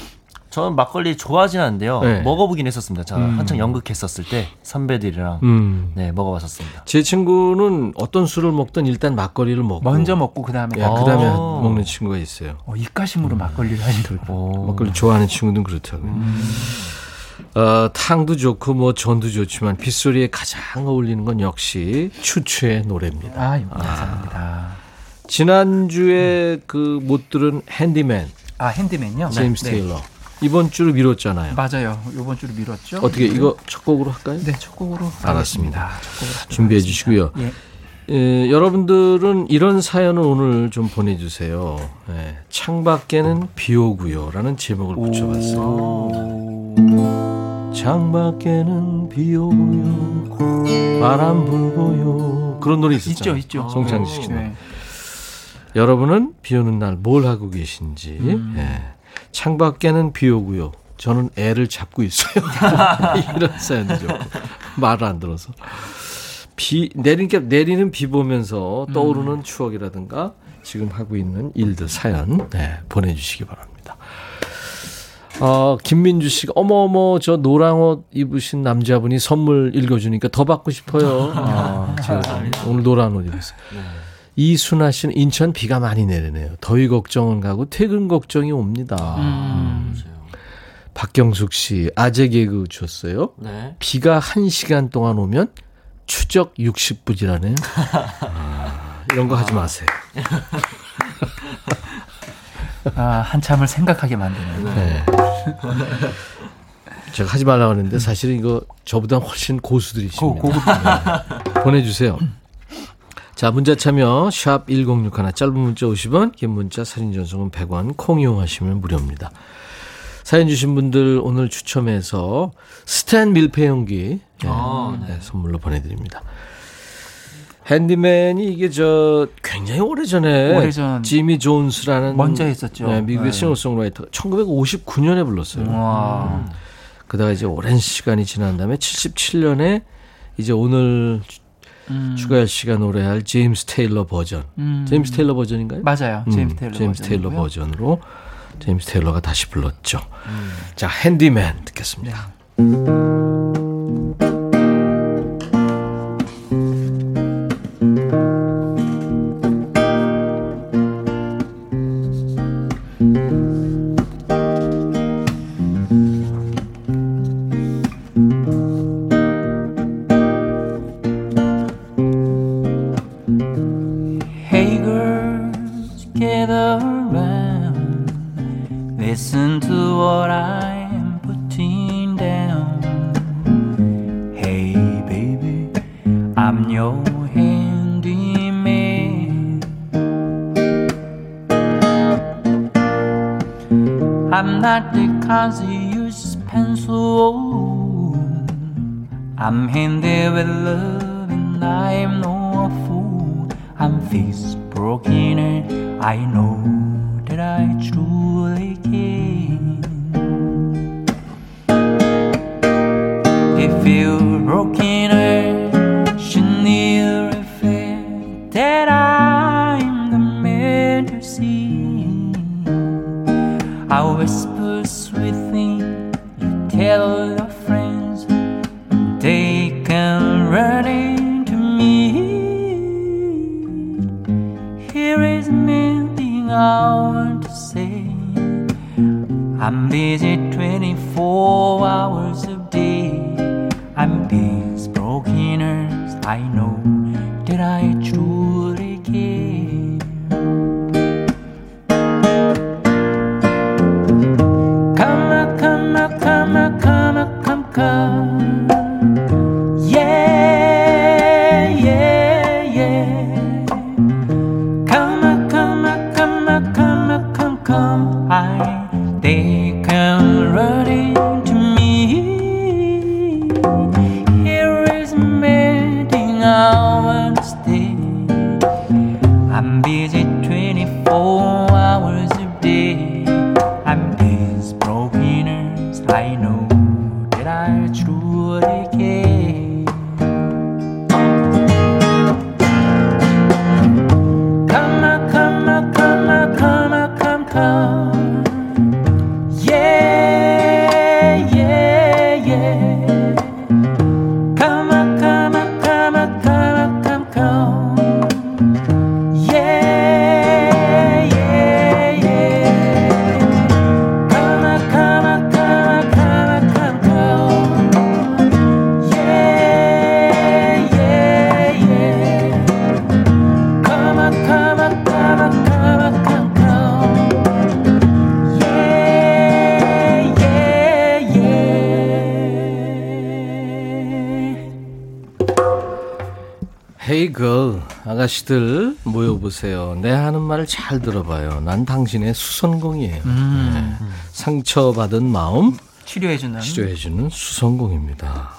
저는 막걸리 좋아하진 않는데요. 네. 먹어보긴 했었습니다. 제가 음. 한창 연극했었을 때 선배들이랑 음. 네, 먹어봤었습니다. 제 친구는 어떤 술을 먹든 일단 막걸리를 먹고 먼저 먹고 그다음에 예, 그다음에 먹는 친구가 있어요. 어, 입가심으로 음. 막걸리를 하시더라고요. 막걸리 좋아하는 친구는 그렇다고요. 음. 어, 탕도 좋고 뭐 전도 좋지만 빗소리에 가장 어울리는 건 역시 추추의 노래입니다. 아, 감사합니다. 아. 지난주에 음. 그 못 들은 핸디맨. 아, 핸디맨요? 제임스 네. 테일러. 네. 이번 주로 미뤘잖아요. 맞아요. 이번 주로 미뤘죠. 어떻게 이거 첫 곡으로 할까요? 네, 첫 곡으로. 알았습니다. 첫 곡으로 준비해 주시고요. 예. 에, 여러분들은 이런 사연을 오늘 좀 보내주세요. 예, 창밖에는 비 오고요라는 제목을 붙여봤어요. 창밖에는 비 오고요, 바람 불고요. 그런 노래 있었죠. 있죠, 있죠. 송창식 씨는. 네. 여러분은 비 오는 날 뭘 하고 계신지. 음. 예. 창밖에는 비 오고요. 저는 애를 잡고 있어요. 이런 사연도 좋고. 말을 안 들어서. 비 내리니까 내리는 비 보면서 떠오르는 음. 추억이라든가 지금 하고 있는 일들 사연 네, 보내주시기 바랍니다. 어, 김민주 씨가 어머어머 저 노랑 옷 입으신 남자분이 선물 읽어주니까 더 받고 싶어요. 아, 오늘 노란 옷 입었어요. 네. 이순아 씨는 인천 비가 많이 내리네요. 더위 걱정은 가고 퇴근 걱정이 옵니다. 음. 음. 박경숙 씨 아재 개그 주셨어요. 네. 비가 한 시간 동안 오면 추적 육십 분이라네요. 아, 이런 거 하지 마세요. 아, 한참을 생각하게 만드네요. 네. 제가 하지 말라고 하는데 사실은 이거 저보다 훨씬 고수들이십니다. 고, 네. 보내주세요. 자, 문자 참여 샵 일공육일 짧은 문자 오십 원 긴 문자 사진 전송은 백 원 콩 이용하시면 무료입니다. 사연 주신 분들 오늘 추첨해서 스탠 밀폐용기 네. 아, 네. 네, 선물로 보내드립니다. 핸디맨이 이게 저 굉장히 오래전에 오래전 지미 존스라는 먼저 했었죠. 네, 미국의 네. 싱어송라이터 천구백오십구 년에 불렀어요. 음. 그다가 이제 오랜 시간이 지난 다음에 칠십칠 년에 이제 오늘 음. 추가열 씨가 노래할 제임스 테일러 버전. 음. 제임스 테일러 버전인가요? 맞아요. 음, 제임스 테일러, 제임스 테일러 버전으로 제임스 테일러가 다시 불렀죠. 음. 자, 핸디맨 듣겠습니다. 네. 아가씨들 모여보세요. 내 하는 말을 잘 들어봐요. 난 당신의 수선공이에요. 음. 네. 상처받은 마음 치료해주는 치료해주는 수선공입니다.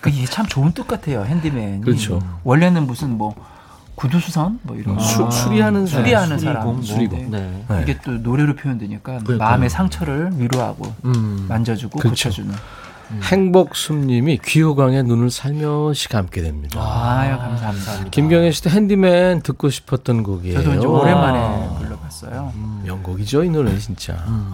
그게 참 좋은 뜻 같아요. 핸디맨이. 그렇죠. 원래는 무슨 뭐 구두 수선 뭐 이런 수, 아. 수리하는 사람. 수리하는 사람. 수리공. 수리공. 네. 네. 이게 또 노래로 표현되니까 그러니까요. 마음의 상처를 위로하고 음. 만져주고 그렇죠. 고쳐주는. 음. 행복숨님이 귀호강의 눈을 살며시 감게 됩니다. 아유, 감사합니다. 김경혜 씨도 핸디맨 듣고 싶었던 곡이에요. 저도 이제 오랜만에 불러봤어요. 음, 명곡이죠, 이 노래 진짜. 음.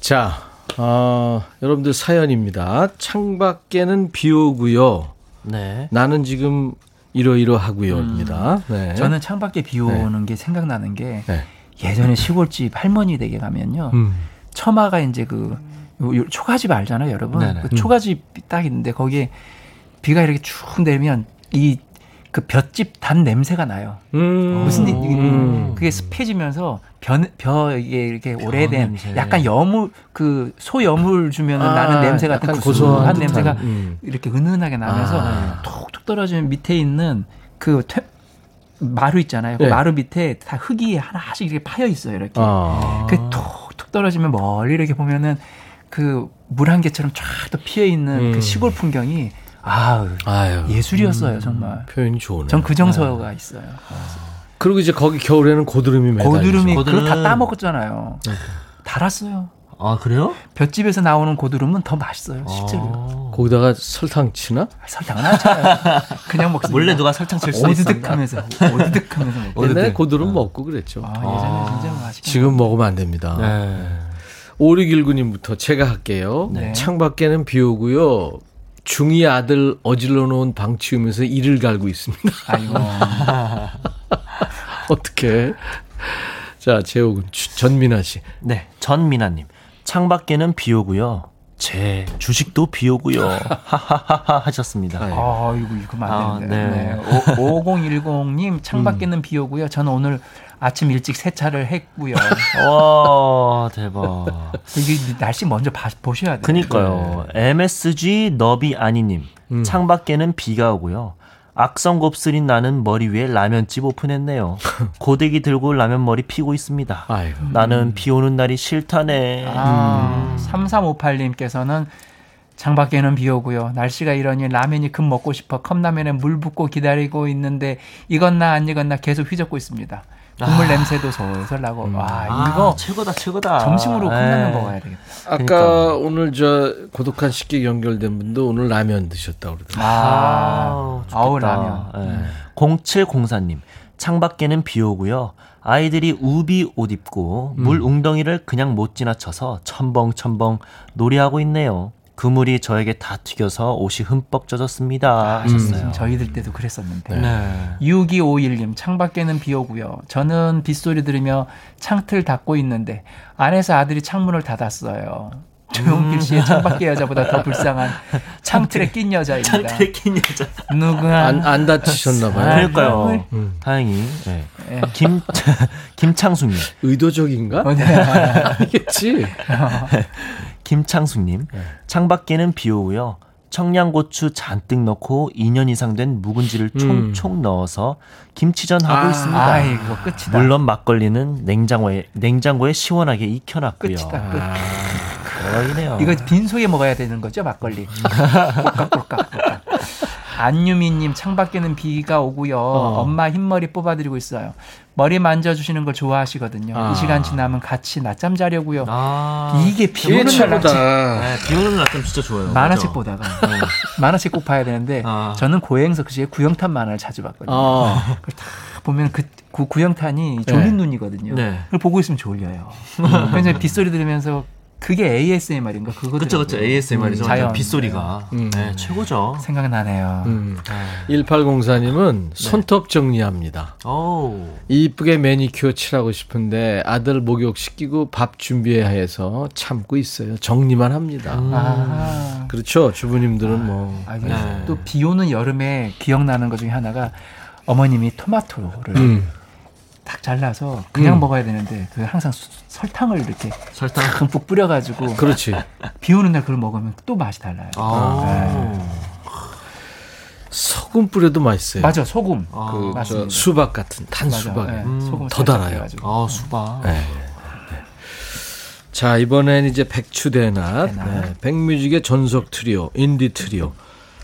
자, 어, 여러분들 사연입니다. 창밖에는 비 오고요. 네. 나는 지금 이러이러하고요입니다. 음. 네. 저는 창밖에 비 오는 네. 게 생각나는 게 네. 예전에 시골집 할머니 댁에 가면요. 음. 처마가 이제 그 초가집 알잖아요, 여러분. 그 초가집 딱 있는데 거기에 비가 이렇게 쭉 내리면 이 그 볏집 단 냄새가 나요. 음. 무슨 음. 그게 습해지면서 벼, 벼 이게 이렇게 오래된 냄새. 약간 여물 그 소 여물 주면은 아, 나는 냄새 같은 고소한 냄새가 음. 이렇게 은은하게 나면서 아. 톡톡 떨어지면 밑에 있는 그 퇴, 마루 있잖아요. 네. 그 마루 밑에 다 흙이 하나씩 이렇게 파여 있어요, 이렇게. 아. 그 톡톡 떨어지면 멀리 이렇게 보면은 그 물 한 개처럼 쫙 또 피어 있는 음. 그 시골 풍경이 아우, 아유, 예술이었어요, 음, 정말. 표현이 좋네. 전 그 정서가 네. 있어요. 아. 그리고 이제 거기 겨울에는 고드름이 매달리죠. 고드름이 고드름. 그걸 다 따먹었잖아요. 네. 달았어요. 아, 그래요? 볏집에서 나오는 고드름은 더 맛있어요, 실제로. 아. 거기다가 설탕 치나? 아, 설탕은 안 쳐요. 그냥 먹습니다. 몰래 누가 설탕 칠 수 있어. 오드득 하면서, 오드득 하면서 먹고. 옛날에 고드름 아. 먹고 그랬죠. 아, 예전에 진짜 맛있게. 지금 먹으면 안 됩니다. 네. 오육일구 님부터 제가 할게요. 네. 창밖에는 비 오고요. 중이 아들 어질러 놓은 방 치우면서 이를 갈고 있습니다. 아이고. 어떡해. 자, 제옥은 전민아 씨. 네, 전민아님. 창밖에는 비 오고요. 제 주식도 비 오고요. 하하하하 하셨습니다. 아, 이거 읽으면 안 되는데. 아, 네. 오, 오공일공 님, 창밖에는 음. 비 오고요. 저는 오늘 아침 일찍 세차를 했고요. 와, 대박. 이게 날씨 먼저 봐, 보셔야 돼요. 그니까요. 네. 엠에스지 너비 아니님, 음. 창밖에는 비가 오고요. 악성 곱슬인 나는 머리 위에 라면집 오픈했네요. 고데기 들고 라면 머리 피고 있습니다. 아이고. 나는 비 오는 날이 싫다네. 아, 음. 삼삼오팔 님께서는 창밖에는 비 오고요. 날씨가 이러니 라면이 급 먹고 싶어 컵라면에 물 붓고 기다리고 있는데 익었나 안 익었나 계속 휘젓고 있습니다. 국물 아. 냄새도 솔솔 나고. 음. 와, 이거 아, 최고다, 최고다. 점심으로 컵라면 먹어야 되겠다. 아까 그러니까. 오늘 저 고독한 식객 연결된 분도 오늘 라면 드셨다고 그러더라고요. 아, 아 아우 라면. 네. 공칠공사 님, 창밖에는 비 오고요. 아이들이 우비 옷 입고 음. 물 웅덩이를 그냥 못 지나쳐서 첨벙첨벙 놀이하고 있네요. 그물이 저에게 다 튀겨서 옷이 흠뻑 젖었습니다. 하셨어요. 음, 저희들 때도 그랬었는데. 네. 육이오일 님, 창밖에는 비 오고요. 저는 빗소리 들으며 창틀 닫고 있는데 안에서 아들이 창문을 닫았어요. 조용필 씨의 창밖의 여자보다 더 불쌍한 창틀에 낀 여자입니다. 창틀에 낀 여자. 누가 안, 안 다치셨나 봐요. 그럴까요? 음. 다행히. 네. 네. 김 김창숙님. 의도적인가? 네. 알겠지. 김창숙님. 네. 창밖에는 비 오고요. 청양고추 잔뜩 넣고 이 년 이상 된 묵은지를 총총 음. 넣어서 김치전 하고 아, 있습니다. 아, 이거 끝이다. 물론 막걸리는 냉장고에 냉장고에 시원하게 익혀놨고요. 끝이다. 끝. 아. 대박이네요. 이거 빈속에 먹어야 되는 거죠, 막걸리. 꼴깍꼴깍. 안유미님, 창밖에는 비가 오고요. 어. 엄마 흰머리 뽑아드리고 있어요. 머리 만져주시는 걸 좋아하시거든요. 아. 이 시간 지나면 같이 낮잠 자려고요. 아. 이게 비 오는 날보다 네, 비 오는 낮잠 진짜 좋아요. 만화책 그렇죠? 보다가 네. 만화책 꼭 봐야 되는데 아. 저는 고행석 씨의 구영탄 만화를 자주 봤거든요. 아. 그걸 다 보면 그, 그 구영탄이 졸린 네. 눈이거든요. 네. 그걸 보고 있으면 졸려요. 굉장히 빗소리 들으면서 그게 에이에스엠알인가? 그거 그렇죠, 그렇죠. 에이에스엠알이죠. 음, 자연 빗소리가 음. 네, 최고죠. 생각나네요. 음. 일팔공사 님은 손톱 정리합니다. 오. 이쁘게 매니큐어 칠하고 싶은데 아들 목욕 시키고 밥 준비해야 해서 참고 있어요. 정리만 합니다. 음. 아. 그렇죠. 주부님들은 뭐 아, 네. 또 비 오는 여름에 기억나는 것 중에 하나가 어머님이 토마토를 음. 딱 잘라서 그냥 음. 먹어야 되는데 그 항상 수, 설탕을 이렇게 설탕 듬뿍 뿌려가지고 그렇지 비 오는 날 그걸 먹으면 또 맛이 달라요. 아~ 네. 소금 뿌려도 맛있어요. 맞아, 소금. 아~ 그 맞습니다. 수박 같은 단 수박 네. 음, 더 달아요. 아, 수박. 네. 네. 자, 이번엔 이제 백추대낮 네. 백뮤직의 전속 트리오, 인디 트리오.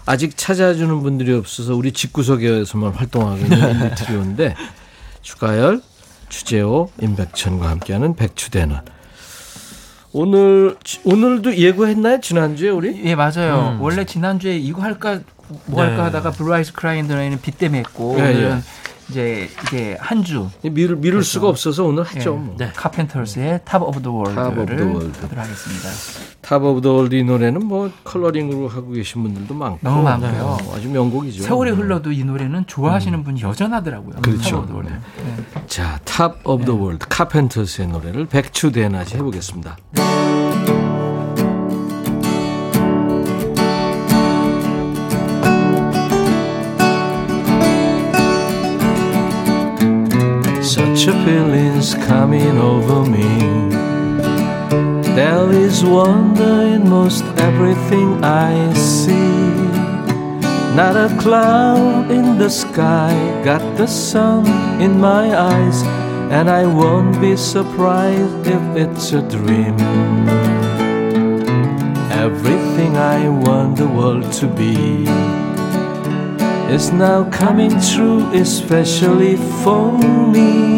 아직 찾아주는 분들이 없어서 우리 집구석에서만 활동하고 있는 인디 트리오인데. 추가열, 주재호, 임백천과 함께하는 백추대낮. 오늘 오늘도 예고했나요? 지난주에 우리? 예, 맞아요. 음. 원래 지난주에 이거 할까 뭐 네. 할까 하다가 블루 아이스 크라인 드라이는 비 때문에 했고 네, 오늘은 네. 이제 이게 한 주 미룰 미룰 그래서. 수가 없어서 오늘 했죠. 네. 뭐. 네. 카펜터스의 Top of the World를 하겠습니다. Top of the World 이 노래는 뭐 컬러링으로 하고 계신 분들도 많고 너무 많고요. 네. 아주 명곡이죠. 세월이 흘러도 이 노래는 좋아하시는 음. 분이 여전하더라고요. 그렇죠. Top 네. 자, Top of the World 네. 카펜터스의 노래를 백추대낮에 해보겠습니다. 네. Such a feeling's coming over me. There is wonder in most everything I see. Not a cloud in the sky, got the sun in my eyes, and I won't be surprised if it's a dream. Everything I want the world to be is now coming true, especially for me.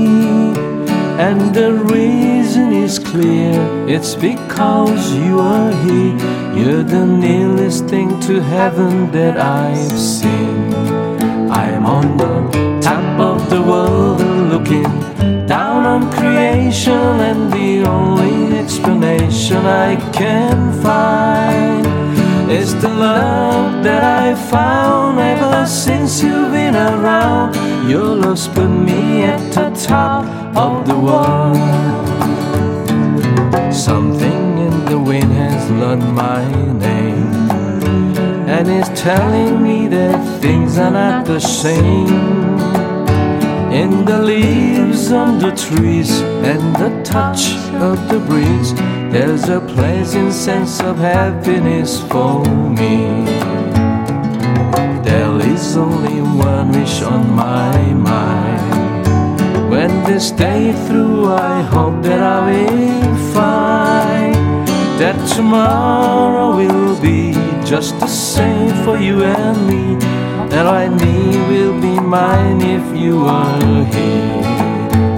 And the reason is clear, it's because you are here. You're the nearest thing to heaven that I've seen. I'm on the top of the world looking down on creation, and the only explanation I can find it's the love that I found ever since you've been around. Your love's put me at the top of the world. Something in the wind has learned my name, and it's telling me that things are not the same. In the leaves on the trees and the touch of the breeze, there's a pleasant sense of happiness for me. There is only one wish on my mind. When this day through, I hope that I will find that tomorrow will be just the same for you and me. And I need will be mine if you are here.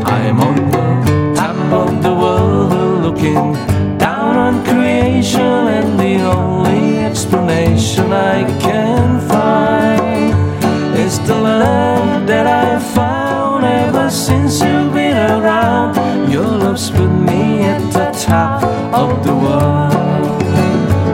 I'm on the top of the world looking down on creation, and the only explanation I can find is the love that I found ever since you've been around. Your love's put me at the top of the world.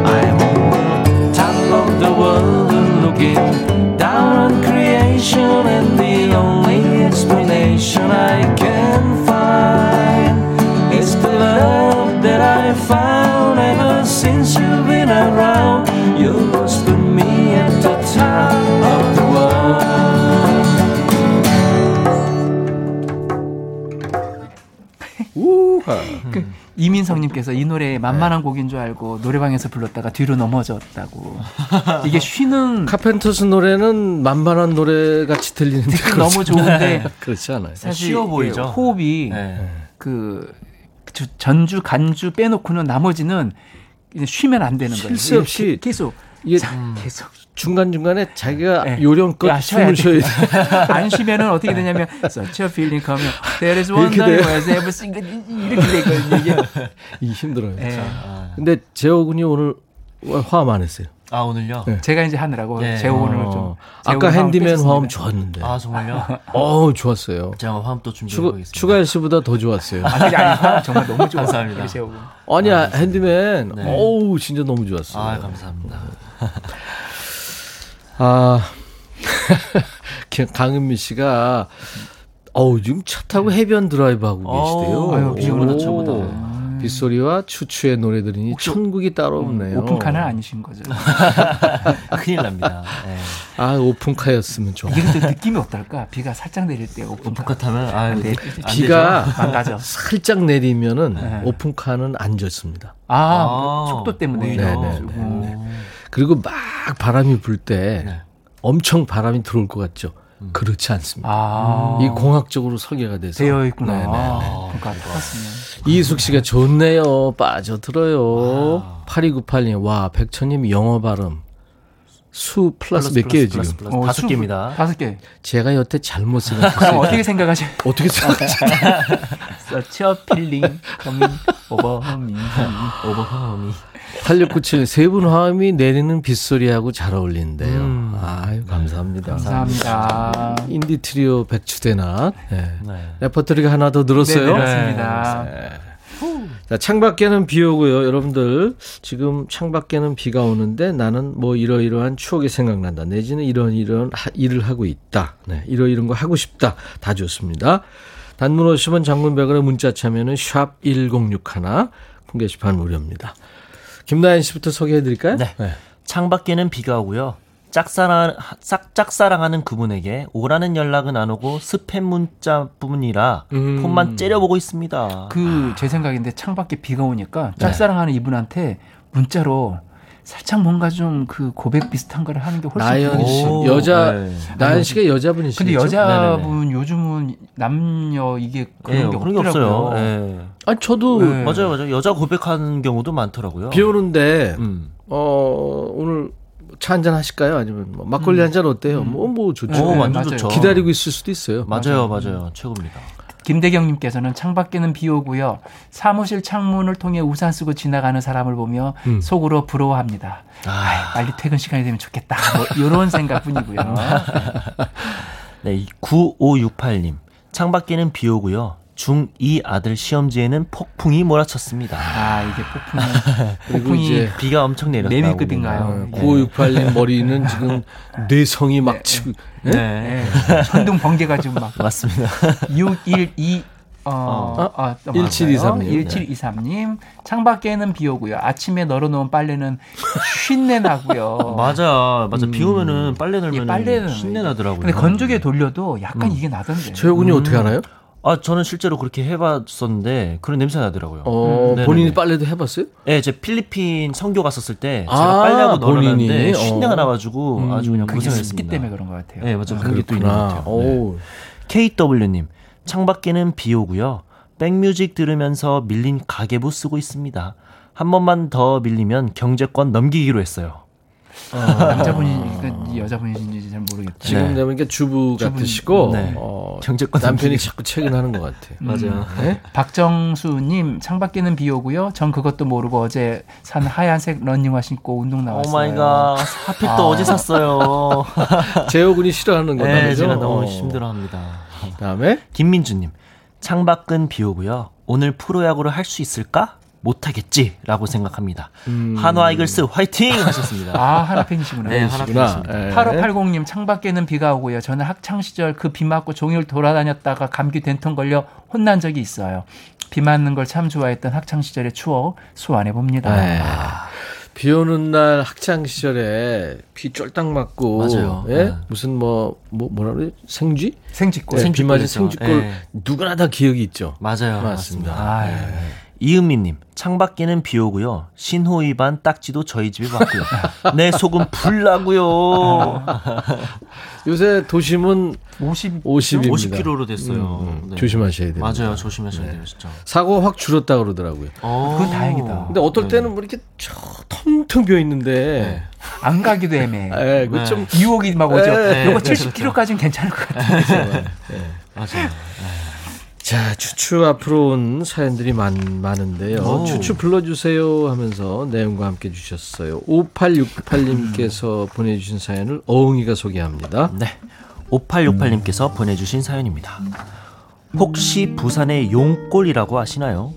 I'm on the top of the world looking down on creation, and the only explanation I can find is the love that I found ever since you've been around. You lost to me at the top of the world. 우하. 그, 이민성님께서 이 노래 만만한 곡인 줄 알고 노래방에서 불렀다가 뒤로 넘어졌다고. 이게 쉬는 카펜터스 노래는 만만한 노래 같이 들리는데 너무 좋은데 그렇지 않아요. 사실 쉬워 보이죠. 호흡이 네. 그. 전주, 간주 빼놓고는 나머지는 쉬면 안 되는 거예요. 쉴 수 없이 계속, 이게 자, 계속 중간중간에 자기가 네. 요령껏 숨을 쉬어야 돼요. 안 쉬면은 어떻게 되냐면 Such a feeling coming There is one night was ever single 이렇게 되거든요. 이게 이게 힘들어요. 네. 아. 근데 재호군이 오늘 화음 안 했어요. 아 오늘요? 네. 제가 이제 하느라고 네. 재호 오늘 어. 좀 아까 핸디맨 화음 좋았는데. 아 정말요? 어 좋았어요. 제가 화음 또 준비해보겠습니다. 추가일 씨보다 더 좋았어요. 아니 아니 정말 너무 좋았어요. 감사합니다. 재호. 아니야 아, 핸디맨. 네. 어우 진짜 너무 좋았어요. 아 감사합니다. 아 강은미 씨가 어우 지금 차 타고 해변 드라이브 하고 계시대요. 비오는 차보다. 빗소리와 추추의 노래 들으니 천국이 따로 없네요. 오픈카는 아니신 거죠. 큰일 납니다. 네. 아 오픈카였으면 좋아. 이게 근데 느낌이 어떨까? 비가 살짝 내릴 때 오픈카, 오픈카 타면 아, 네. 비가 망가져. 살짝 내리면은 네. 오픈카는 안 좋습니다. 아, 아 속도 때문에. 네네네. 네. 그리고 막 바람이 불 때 네. 엄청 바람이 들어올 것 같죠. 음. 그렇지 않습니다. 아. 이 공학적으로 설계가 돼서 되어 있구나. 네네네. 아. 그러니까 이숙 씨가 좋네요. 빠져들어요. 아. 팔이구팔 님. 와, 백천님 영어 발음. 수 플러스, 플러스 몇 개예요 지금? 플러스, 플러스, 어, 다섯 개입니다. 다섯 개. 제가 여태 잘못 생각했어요. 어떻게 생각하세요? 어떻게 생각하세요? Such a feeling coming over me, over me. 팔육구칠 세분 화음이 내리는 빗소리하고 잘 어울린대요. 음. 아유, 감사합니다. 감사합니다. 인디 트리오 백추대낮. 네. 네. 레퍼토리가 하나 더 늘었어요. 네, 늘었습니다. 네. 자, 창밖에는 비 오고요. 여러분들 지금 창밖에는 비가 오는데 나는 뭐 이러이러한 추억이 생각난다. 내지는 이런 이런 하, 일을 하고 있다. 네, 이러이런 거 하고 싶다. 다 좋습니다. 단문 오십 원 장문 백 원에 문자 참여는 샵 일공육일 공개시판 무료입니다. 김나연 씨부터 소개해드릴까요? 네. 네. 창밖에는 비가 오고요. 짝사랑, 싹, 짝사랑하는 그분에게 오라는 연락은 안 오고 스팸 문자뿐이라 음. 폰만 째려보고 있습니다. 그 제 생각인데 창밖에 비가 오니까 짝사랑하는 네. 이분한테 문자로 살짝 뭔가 좀 그 고백 비슷한 걸 하는 게 훨씬 나연 씨 오, 여자 네. 나연 씨가 여자분이시죠? 근데 여자분 네네네. 요즘은 남녀 이게 그런 네, 게 없어요. 네. 아니 저도 네. 맞아요, 맞아요. 여자 고백하는 경우도 많더라고요. 비 오는데 음. 어, 오늘 차 한잔 하실까요? 아니면 뭐 막걸리 음. 한잔 어때요? 뭐뭐 음. 뭐 좋죠. 오, 완전 네, 좋죠. 기다리고 있을 수도 있어요. 맞아요, 맞아요, 맞아요. 최고입니다. 김대경님께서는 창밖에는 비 오고요. 사무실 창문을 통해 우산 쓰고 지나가는 사람을 보며 음. 속으로 부러워합니다. 아. 빨리 퇴근 시간이 되면 좋겠다. 뭐 이런 생각뿐이고요. 네, 구오육팔 님. 창밖에는 비 오고요. 중이 아들 시험지에는 폭풍이 몰아쳤습니다. 아, 이게 폭풍이. 폭풍이 이제 비가 엄청 내렸다고. 매미급인가요? 네. 구오육팔 님 머리는 지금 뇌성이 막 치고. 네. 네. 네. 천둥 번개가 지금 막. 맞습니다. 육일이 어, 어, 어, 일칠이삼 님. 일칠이삼 님. 창밖에는 비 오고요. 아침에 널어놓은 빨래는 쉰내 나고요. 맞아. 맞아. 음. 비 오면은 빨래 널면 빨래는 쉰내 나더라고요. 근데 건조기에 돌려도 약간 음. 이게 나던데. 최혁훈이 음. 어떻게 하나요? 아, 저는 실제로 그렇게 해봤었는데 그런 냄새 나더라고요. 어, 네네네. 본인이 빨래도 해봤어요? 네, 제 필리핀 선교 갔었을 때 제가 아, 빨래하고 널어놨는데 쉰내가 어. 나가지고 음, 아주 그냥 고생했습니다. 습기 때문에 그런 것 같아요. 네, 맞아요. 아, 그런 게 또 있는 것 같아요. 네. 케이더블유님, 창밖에는 비 오고요. 백뮤직 들으면서 밀린 가계부 쓰고 있습니다. 한 번만 더 밀리면 경제권 넘기기로 했어요. 어, 남자분이니까 여자분이신지 잘 모르겠죠. 지금 되면 네. 주부 같으시고 네. 어, 경제권 남편이 자꾸 채근하는 것 같아요. 맞아요. 음, 네? 박정수님 창밖에는 비 오고요. 전 그것도 모르고 어제 산 하얀색 러닝화 신고 운동 나왔어요. 오 마이 갓. 하필 또 아. 어제 샀어요. 재호군이 싫어하는 거죠. 네, 제가 너무 힘들어합니다. 그다음에 김민주님 창밖은 비 오고요. 오늘 프로야구를 할 수 있을까? 못하겠지라고 생각합니다. 음. 한화 이글스 화이팅 하셨습니다. 아, 한화 팬이시구나. 네, 한화 팬이시구나. 팔오팔공 님 창밖에는 비가 오고요. 저는 학창시절 그 비 맞고 종일 돌아다녔다가 감기 된통 걸려 혼난 적이 있어요. 비 맞는 걸 참 좋아했던 학창시절의 추억 소환해봅니다. 아. 비 오는 날 학창시절에 비 쫄딱 맞고 맞아요. 예? 네. 무슨 뭐, 뭐 뭐라 그래? 생쥐? 생쥐꼴. 네, 비 맞은 생쥐꼴 누구나 다 기억이 있죠. 맞아요. 맞습니다. 아, 예. 예. 이은미님 창밖에는 비 오고요. 신호 위반 딱지도 저희 집에 왔고요. 내 속은 불나고요. 요새 도심은 오십, 오십입니다. 오십 킬로미터로 됐어요. 음, 음. 네. 조심하셔야 돼요. 맞아요, 조심하셔야 네. 돼요, 진짜. 사고 확 줄었다 그러더라고요. 오, 그건 다행이다. 근데 어떨 때는 뭐 이렇게 저 텅텅 비어 있는데. 네. 안 가기도 애매해. 네, 그 좀 네. 유혹이 막 오죠. 네, 요거 네, 칠십 킬로미터까지는 괜찮을 것 같은데. 네. 맞아요. 네. 자, 추추 앞으로 온 사연들이 많, 많은데요. 오. 추추 불러주세요 하면서 내용과 함께 주셨어요. 오팔육팔 님께서 보내주신 사연을 어흥이가 소개합니다. 네, 오팔육팔 님께서 보내주신 사연입니다. 혹시 부산의 용골이라고 아시나요?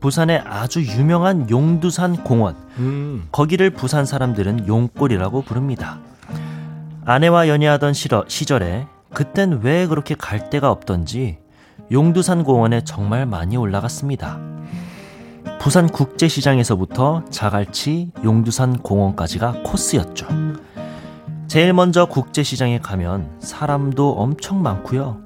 부산의 아주 유명한 용두산 공원. 음. 거기를 부산 사람들은 용골이라고 부릅니다. 아내와 연애하던 시러, 시절에 그땐 왜 그렇게 갈 데가 없던지 용두산 공원에 정말 많이 올라갔습니다. 부산 국제시장에서부터 자갈치, 용두산 공원까지가 코스였죠. 제일 먼저 국제시장에 가면 사람도 엄청 많고요.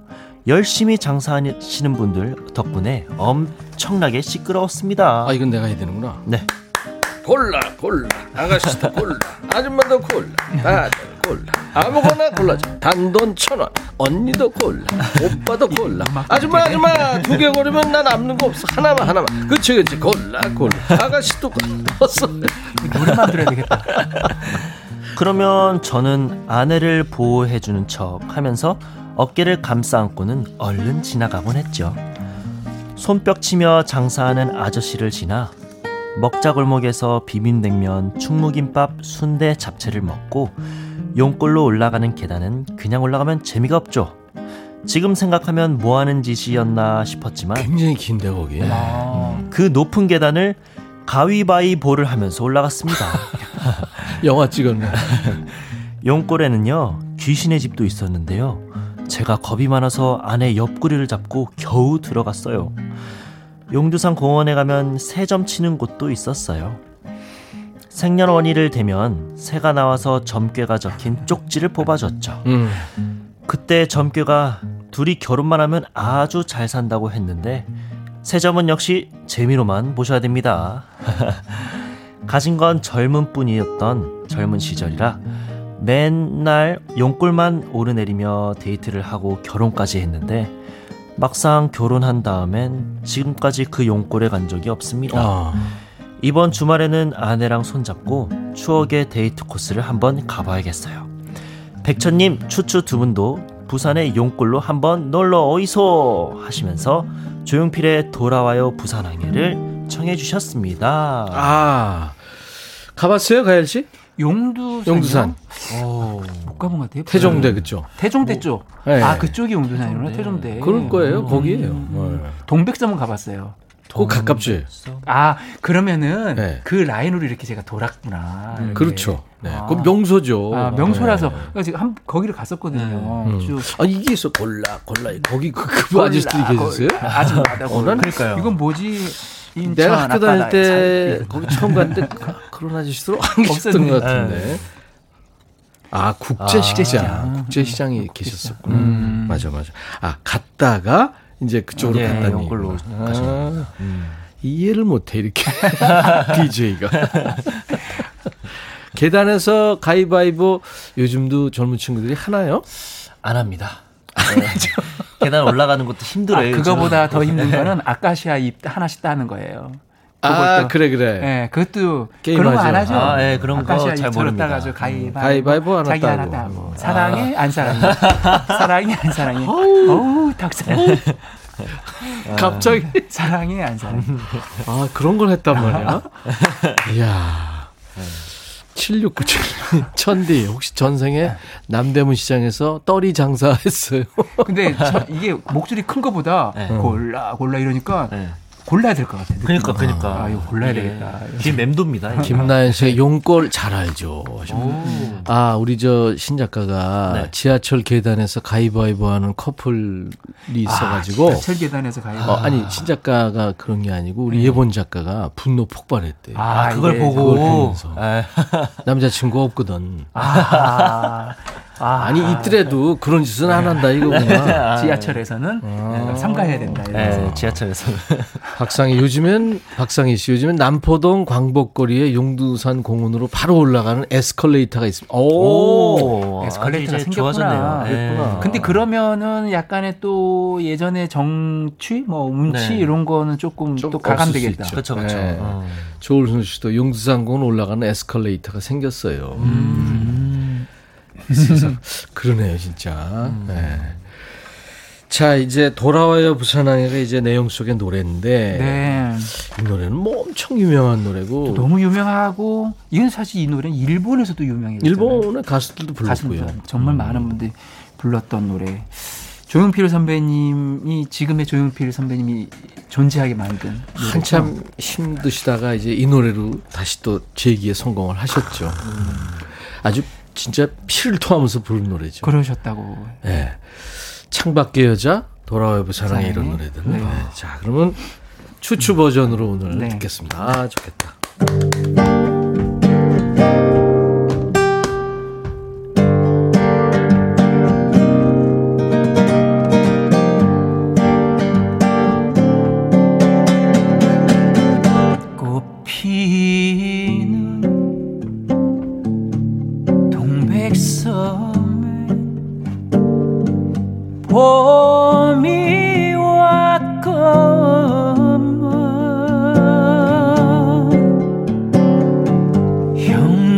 열심히 장사하시는 분들 덕분에 엄청나게 시끄러웠습니다. 아, 이건 내가 해야 되는구나. 네. 골라 골라 아가씨도 골라 아줌마도 골라 다들 골라 아무거나 골라줘 단돈 천원 언니도 골라 오빠도 골라 아줌마 아줌마 두 개 고르면 나 남는 거 없어 하나만 하나만 그치 그치 골라 골라 아가씨도 골라 노래만 들어야 되겠다. 그러면 저는 아내를 보호해주는 척 하면서 어깨를 감싸 안고는 얼른 지나가곤 했죠. 손뼉치며 장사하는 아저씨를 지나 먹자골목에서 비빔냉면, 충무김밥, 순대, 잡채를 먹고 용골로 올라가는 계단은 그냥 올라가면 재미가 없죠. 지금 생각하면 뭐하는 짓이었나 싶었지만 굉장히 긴데 거기. 네. 아. 그 높은 계단을 가위바위보를 하면서 올라갔습니다. 영화 찍었네. 용골에는요 귀신의 집도 있었는데요, 제가 겁이 많아서 아내 옆구리를 잡고 겨우 들어갔어요. 용두산 공원에 가면 새점 치는 곳도 있었어요. 생년월일을 대면 새가 나와서 점괘가 적힌 쪽지를 뽑아줬죠. 음. 그때 점괘가 둘이 결혼만 하면 아주 잘 산다고 했는데 새점은 역시 재미로만 보셔야 됩니다. 가진 건 젊은 뿐이었던 젊은 시절이라 맨날 용골만 오르내리며 데이트를 하고 결혼까지 했는데 막상 결혼한 다음엔 지금까지 그 용골에 간 적이 없습니다. 아. 이번 주말에는 아내랑 손잡고 추억의 데이트 코스를 한번 가봐야겠어요. 백천님, 추추 두 분도 부산의 용골로 한번 놀러 오이소 하시면서 조용필의 돌아와요 부산항해를 청해 주셨습니다. 아, 가봤어요 가열씨? 용두산이요? 용두산. 오, 못 가본 것 같아요. 태종대 그쪽. 태종대 쪽. 네. 아, 그쪽이 용두산이구나. 태종대. 네. 그럴 거예요. 음. 거기예요. 네. 동백섬은 가봤어요. 그 가깝지. 아, 그러면은 네. 그 라인으로 이렇게 제가 돌았구나. 이렇게. 그렇죠. 네. 아. 그럼 명소죠. 아, 명소라서. 네. 그러니까 제가 한, 거기를 갔었거든요. 네. 쭉. 아, 이게 있어. 골라, 골라. 거기 그, 그 골라, 아저씨들이 계셨어요? 아줌마. 어, 그러니까요. 이건 뭐지? 내가 학교 다닐 때 거기 처음 갔는데 그런 아저씨도 안 계셨던 것 같은데. 아, 국제시장. 아, 국제시장이 국제시장. 계셨었구나. 음. 맞아 맞아. 아, 갔다가 이제 그쪽으로 네, 갔다니. 아, 음. 이해를 못해 이렇게 디제이가. 계단에서 가위바위보 요즘도 젊은 친구들이 하나요? 안 합니다. 계단 올라가는 것도 힘들어요. 아, 그거보다 더 힘든 거는 아카시아 잎 하나씩 따는 거예요. 아, 그래 그래. 네, 그것도 그런 거 안 하죠. 아, 네, 그런 거 잘 모릅니다. 따가지고 가위바위보, 가위바위보 하나 자기 따고. 하나 따고. 사랑해 안 사랑해. 사랑해 안 사랑해. 어우 닭살. 갑자기 사랑해 안 사랑해. 아, 그런 걸 했단 말이야. 이야. 칠육구칠 천디 혹시 전생에 남대문 시장에서 떨이 장사했어요. 근데 저, 이게 목줄이 큰 거보다 네. 골라 골라 이러니까 네. 골라야 될 것 같아요. 그러니까 그러니까 아, 이거 골라야 되겠다. 이게 맴돕니다. 김나연 씨의 용골 잘 알죠. 아, 우리 저 신작가가 네. 지하철 계단에서 가위바위보하는 커플이 있어가지고. 아, 지하철 계단에서 가위바위보. 어, 아니 신작가가 그런 게 아니고 우리 네. 예본 작가가 분노 폭발했대. 아, 그걸 예, 보고 남자친구 없거든. 아. 아, 아니 있더라도 네. 그런 짓은 안 한다 이거구나. 지하철에서는 아. 삼가해야 된다. 네, 지하철에서는. 박상희 요즘엔 박상희 씨 요즘엔 남포동 광복거리에 용두산 공원으로 바로 올라가는 에스컬레이터가 있습니다. 오, 오. 에스컬레이터가 아, 생겼구나. 좋아졌네요. 근데 그러면은 약간의 또 예전의 정취, 뭐 운치 네. 이런 거는 조금 또 가감되겠다. 그렇죠, 그렇죠. 네. 어. 조울순 씨도 용두산 공원 올라가는 에스컬레이터가 생겼어요. 음. 그러네요 진짜. 네. 자, 이제 돌아와요 부산항해가 이제 내용 속의 노래인데 네. 이 노래는 뭐 엄청 유명한 노래고 너무 유명하고 이건 사실 이 노래는 일본에서도 유명해요. 일본의 가수들도 불렀고요. 가수들, 정말 음. 많은 분들이 불렀던 노래. 조용필 선배님이 지금의 조용필 선배님이 존재하게 만든 한참 노래죠. 힘드시다가 이제 이 노래로 다시 또 재기에 성공을 하셨죠. 음. 아주 진짜 피를 토하면서 부른 노래죠. 그러셨다고. 네. 창밖의 여자, 돌아와요 부산항해 이런 노래들. 네. 네. 자, 그러면 추추 버전으로 오늘 네. 듣겠습니다. 아, 좋겠다.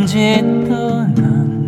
이제 떠난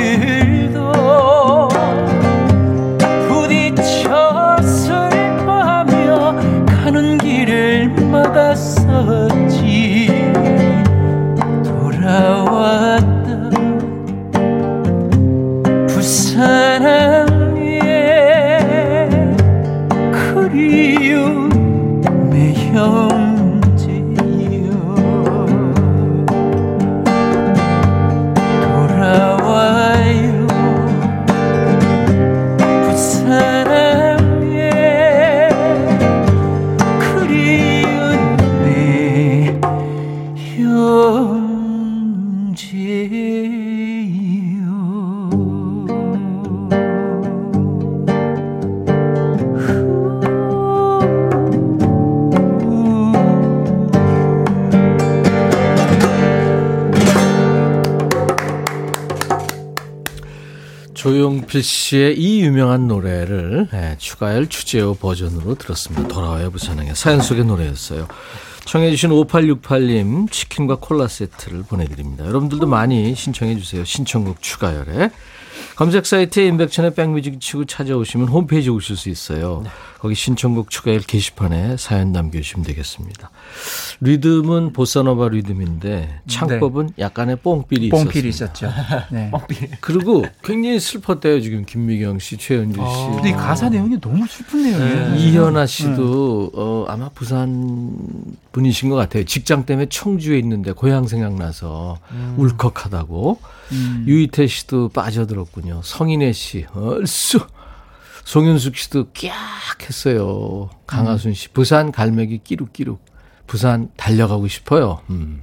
오늘도 부딪혀 슬퍼하며 가는 길을 막았었지. 돌아왔다 부산항에 그리움의 형 조용필 씨의 이 유명한 노래를 네, 추가열 추재호 버전으로 들었습니다. 돌아와요 부산항에 사연 속의 노래였어요. 청해 주신 오팔육팔 님 치킨과 콜라 세트를 보내드립니다. 여러분들도 많이 신청해 주세요. 신청곡 추가열에. 검색 사이트에 임백천의 백뮤직 치고 찾아오시면 홈페이지에 오실 수 있어요. 거기 신청곡 추가열 게시판에 사연 남겨주시면 되겠습니다. 리듬은 보사노바 리듬인데 창법은 네. 약간의 뽕삘이 있었어요. 뽕삘이 있었죠. 네. 그리고 굉장히 슬펐대요. 지금 김미경 씨, 최현주 씨. 아, 근데 가사 내용이 너무 슬픈 내용이에요. 네. 이현아 씨도 네. 어, 아마 부산 분이신 것 같아요. 직장 때문에 청주에 있는데 고향 생각나서 음. 울컥하다고. 음. 유희태 씨도 빠져들었군요. 성인혜 씨, 얼쑤. 송윤숙 씨도 깍 했어요. 강하순 씨, 부산 갈매기 끼룩끼룩. 부산 달려가고 싶어요. 음.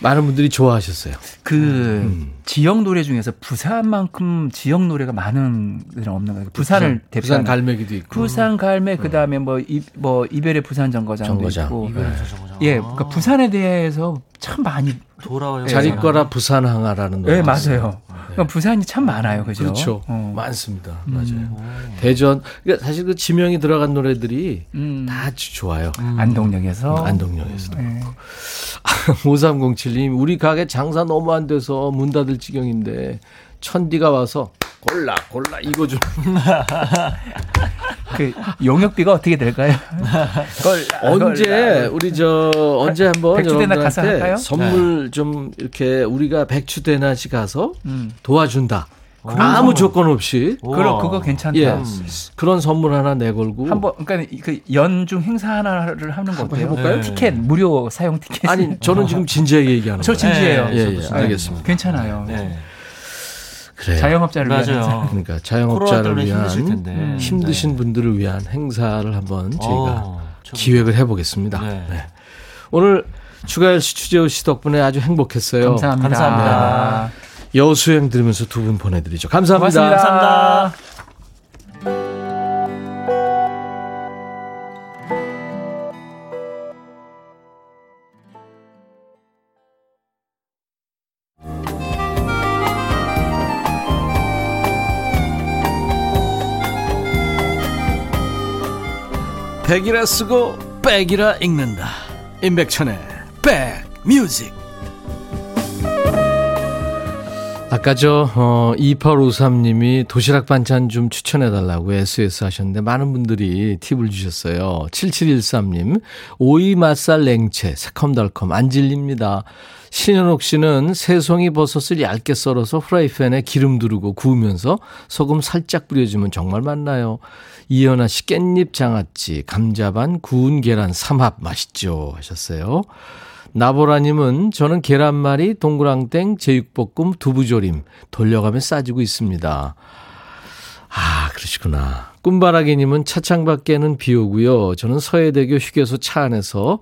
많은 분들이 좋아하셨어요. 그 음. 지역 노래 중에서 부산만큼 지역 노래가 많은 데는 없는 거예요. 부산을 대표. 부산 갈매기도 있고. 부산 갈매 그 다음에 뭐 이 뭐 이별의 부산 정거장도 정거장. 있고. 이별의 부산 정거장. 예, 그러니까 부산에 대해서 참 많이. 돌아와요. 자리거라 부산항아라는 노래. 네, 맞아요. 네. 부산이 참 많아요. 그죠? 그렇죠. 어. 많습니다. 맞아요. 음. 대전. 그러니까 사실 그 지명이 들어간 노래들이 음. 다 좋아요. 음. 안동역에서. 안동역에서도 음. 그렇고. 네. 오삼공칠 님, 우리 가게 장사 너무 안 돼서 문 닫을 지경인데 천디가 와서 골라 골라 이거 좀. 그 용역비가 어떻게 될까요? 골라, 언제 골라. 우리 저 언제 한번 여러분들한테 선물 네. 좀 이렇게 우리가 백추대낮이 가서 음. 도와준다. 아무 선물. 조건 없이. 그럼 그거 괜찮다. 예. 그런 선물 하나 내걸고. 한번 그러니까 그 연중 행사 하나를 하는 거 어때요? 해볼까요? 네. 티켓 무료 사용 티켓. 아니 저는 지금 진지하게 얘기하는 거예요. 저 진지해요. 네. 예, 예, 알겠습니다. 괜찮아요. 네. 그래요. 자영업자를 맞아요. 위한 그러니까 자영업자를 위한 텐데. 힘드신 네. 분들을 위한 행사를 한번 저희가 오, 기획을 해보겠습니다. 네. 네. 오늘 추가열 씨, 추재호 씨 덕분에 아주 행복했어요. 감사합니다. 감사합니다. 네. 여수행 들으면서 두 분 보내드리죠. 감사합니다. 고맙습니다. 감사합니다. 백이라 쓰고 백이라 읽는다. 임백천의 백뮤직. 아까 저 어, 이팔오삼 님이 도시락 반찬 좀 추천해달라고 에스에스 하셨는데 많은 분들이 팁을 주셨어요. 칠칠일삼 님 오이 맛살 냉채 새콤달콤 안 질립니다. 신현옥 씨는 새송이 버섯을 얇게 썰어서 프라이팬에 기름 두르고 구우면서 소금 살짝 뿌려주면 정말 맛나요. 이현아 씨 깻잎 장아찌, 감자반, 구운 계란 삼합 맛있죠 하셨어요. 나보라님은 저는 계란말이, 동그랑땡, 제육볶음, 두부조림 돌려가며 싸지고 있습니다. 아 그러시구나. 꿈바라기님은 차창 밖에는 비 오고요. 저는 서해대교 휴게소 차 안에서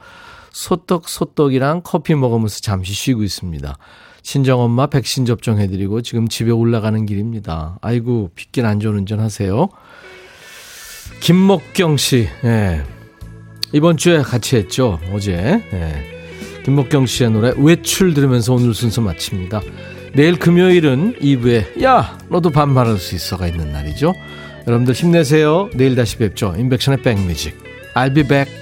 소떡 소떡이랑 커피 먹으면서 잠시 쉬고 있습니다. 친정엄마 백신 접종해드리고 지금 집에 올라가는 길입니다. 아이고 빗길 안전운전 하세요. 김목경 씨 예. 이번 주에 같이 했죠 어제. 예. 김목경 씨의 노래 외출 들으면서 오늘 순서 마칩니다. 내일 금요일은 이 부에 야 너도 반말할 수 있어가 있는 날이죠. 여러분들 힘내세요. 내일 다시 뵙죠. 임백천의 백뮤직 I'll be back.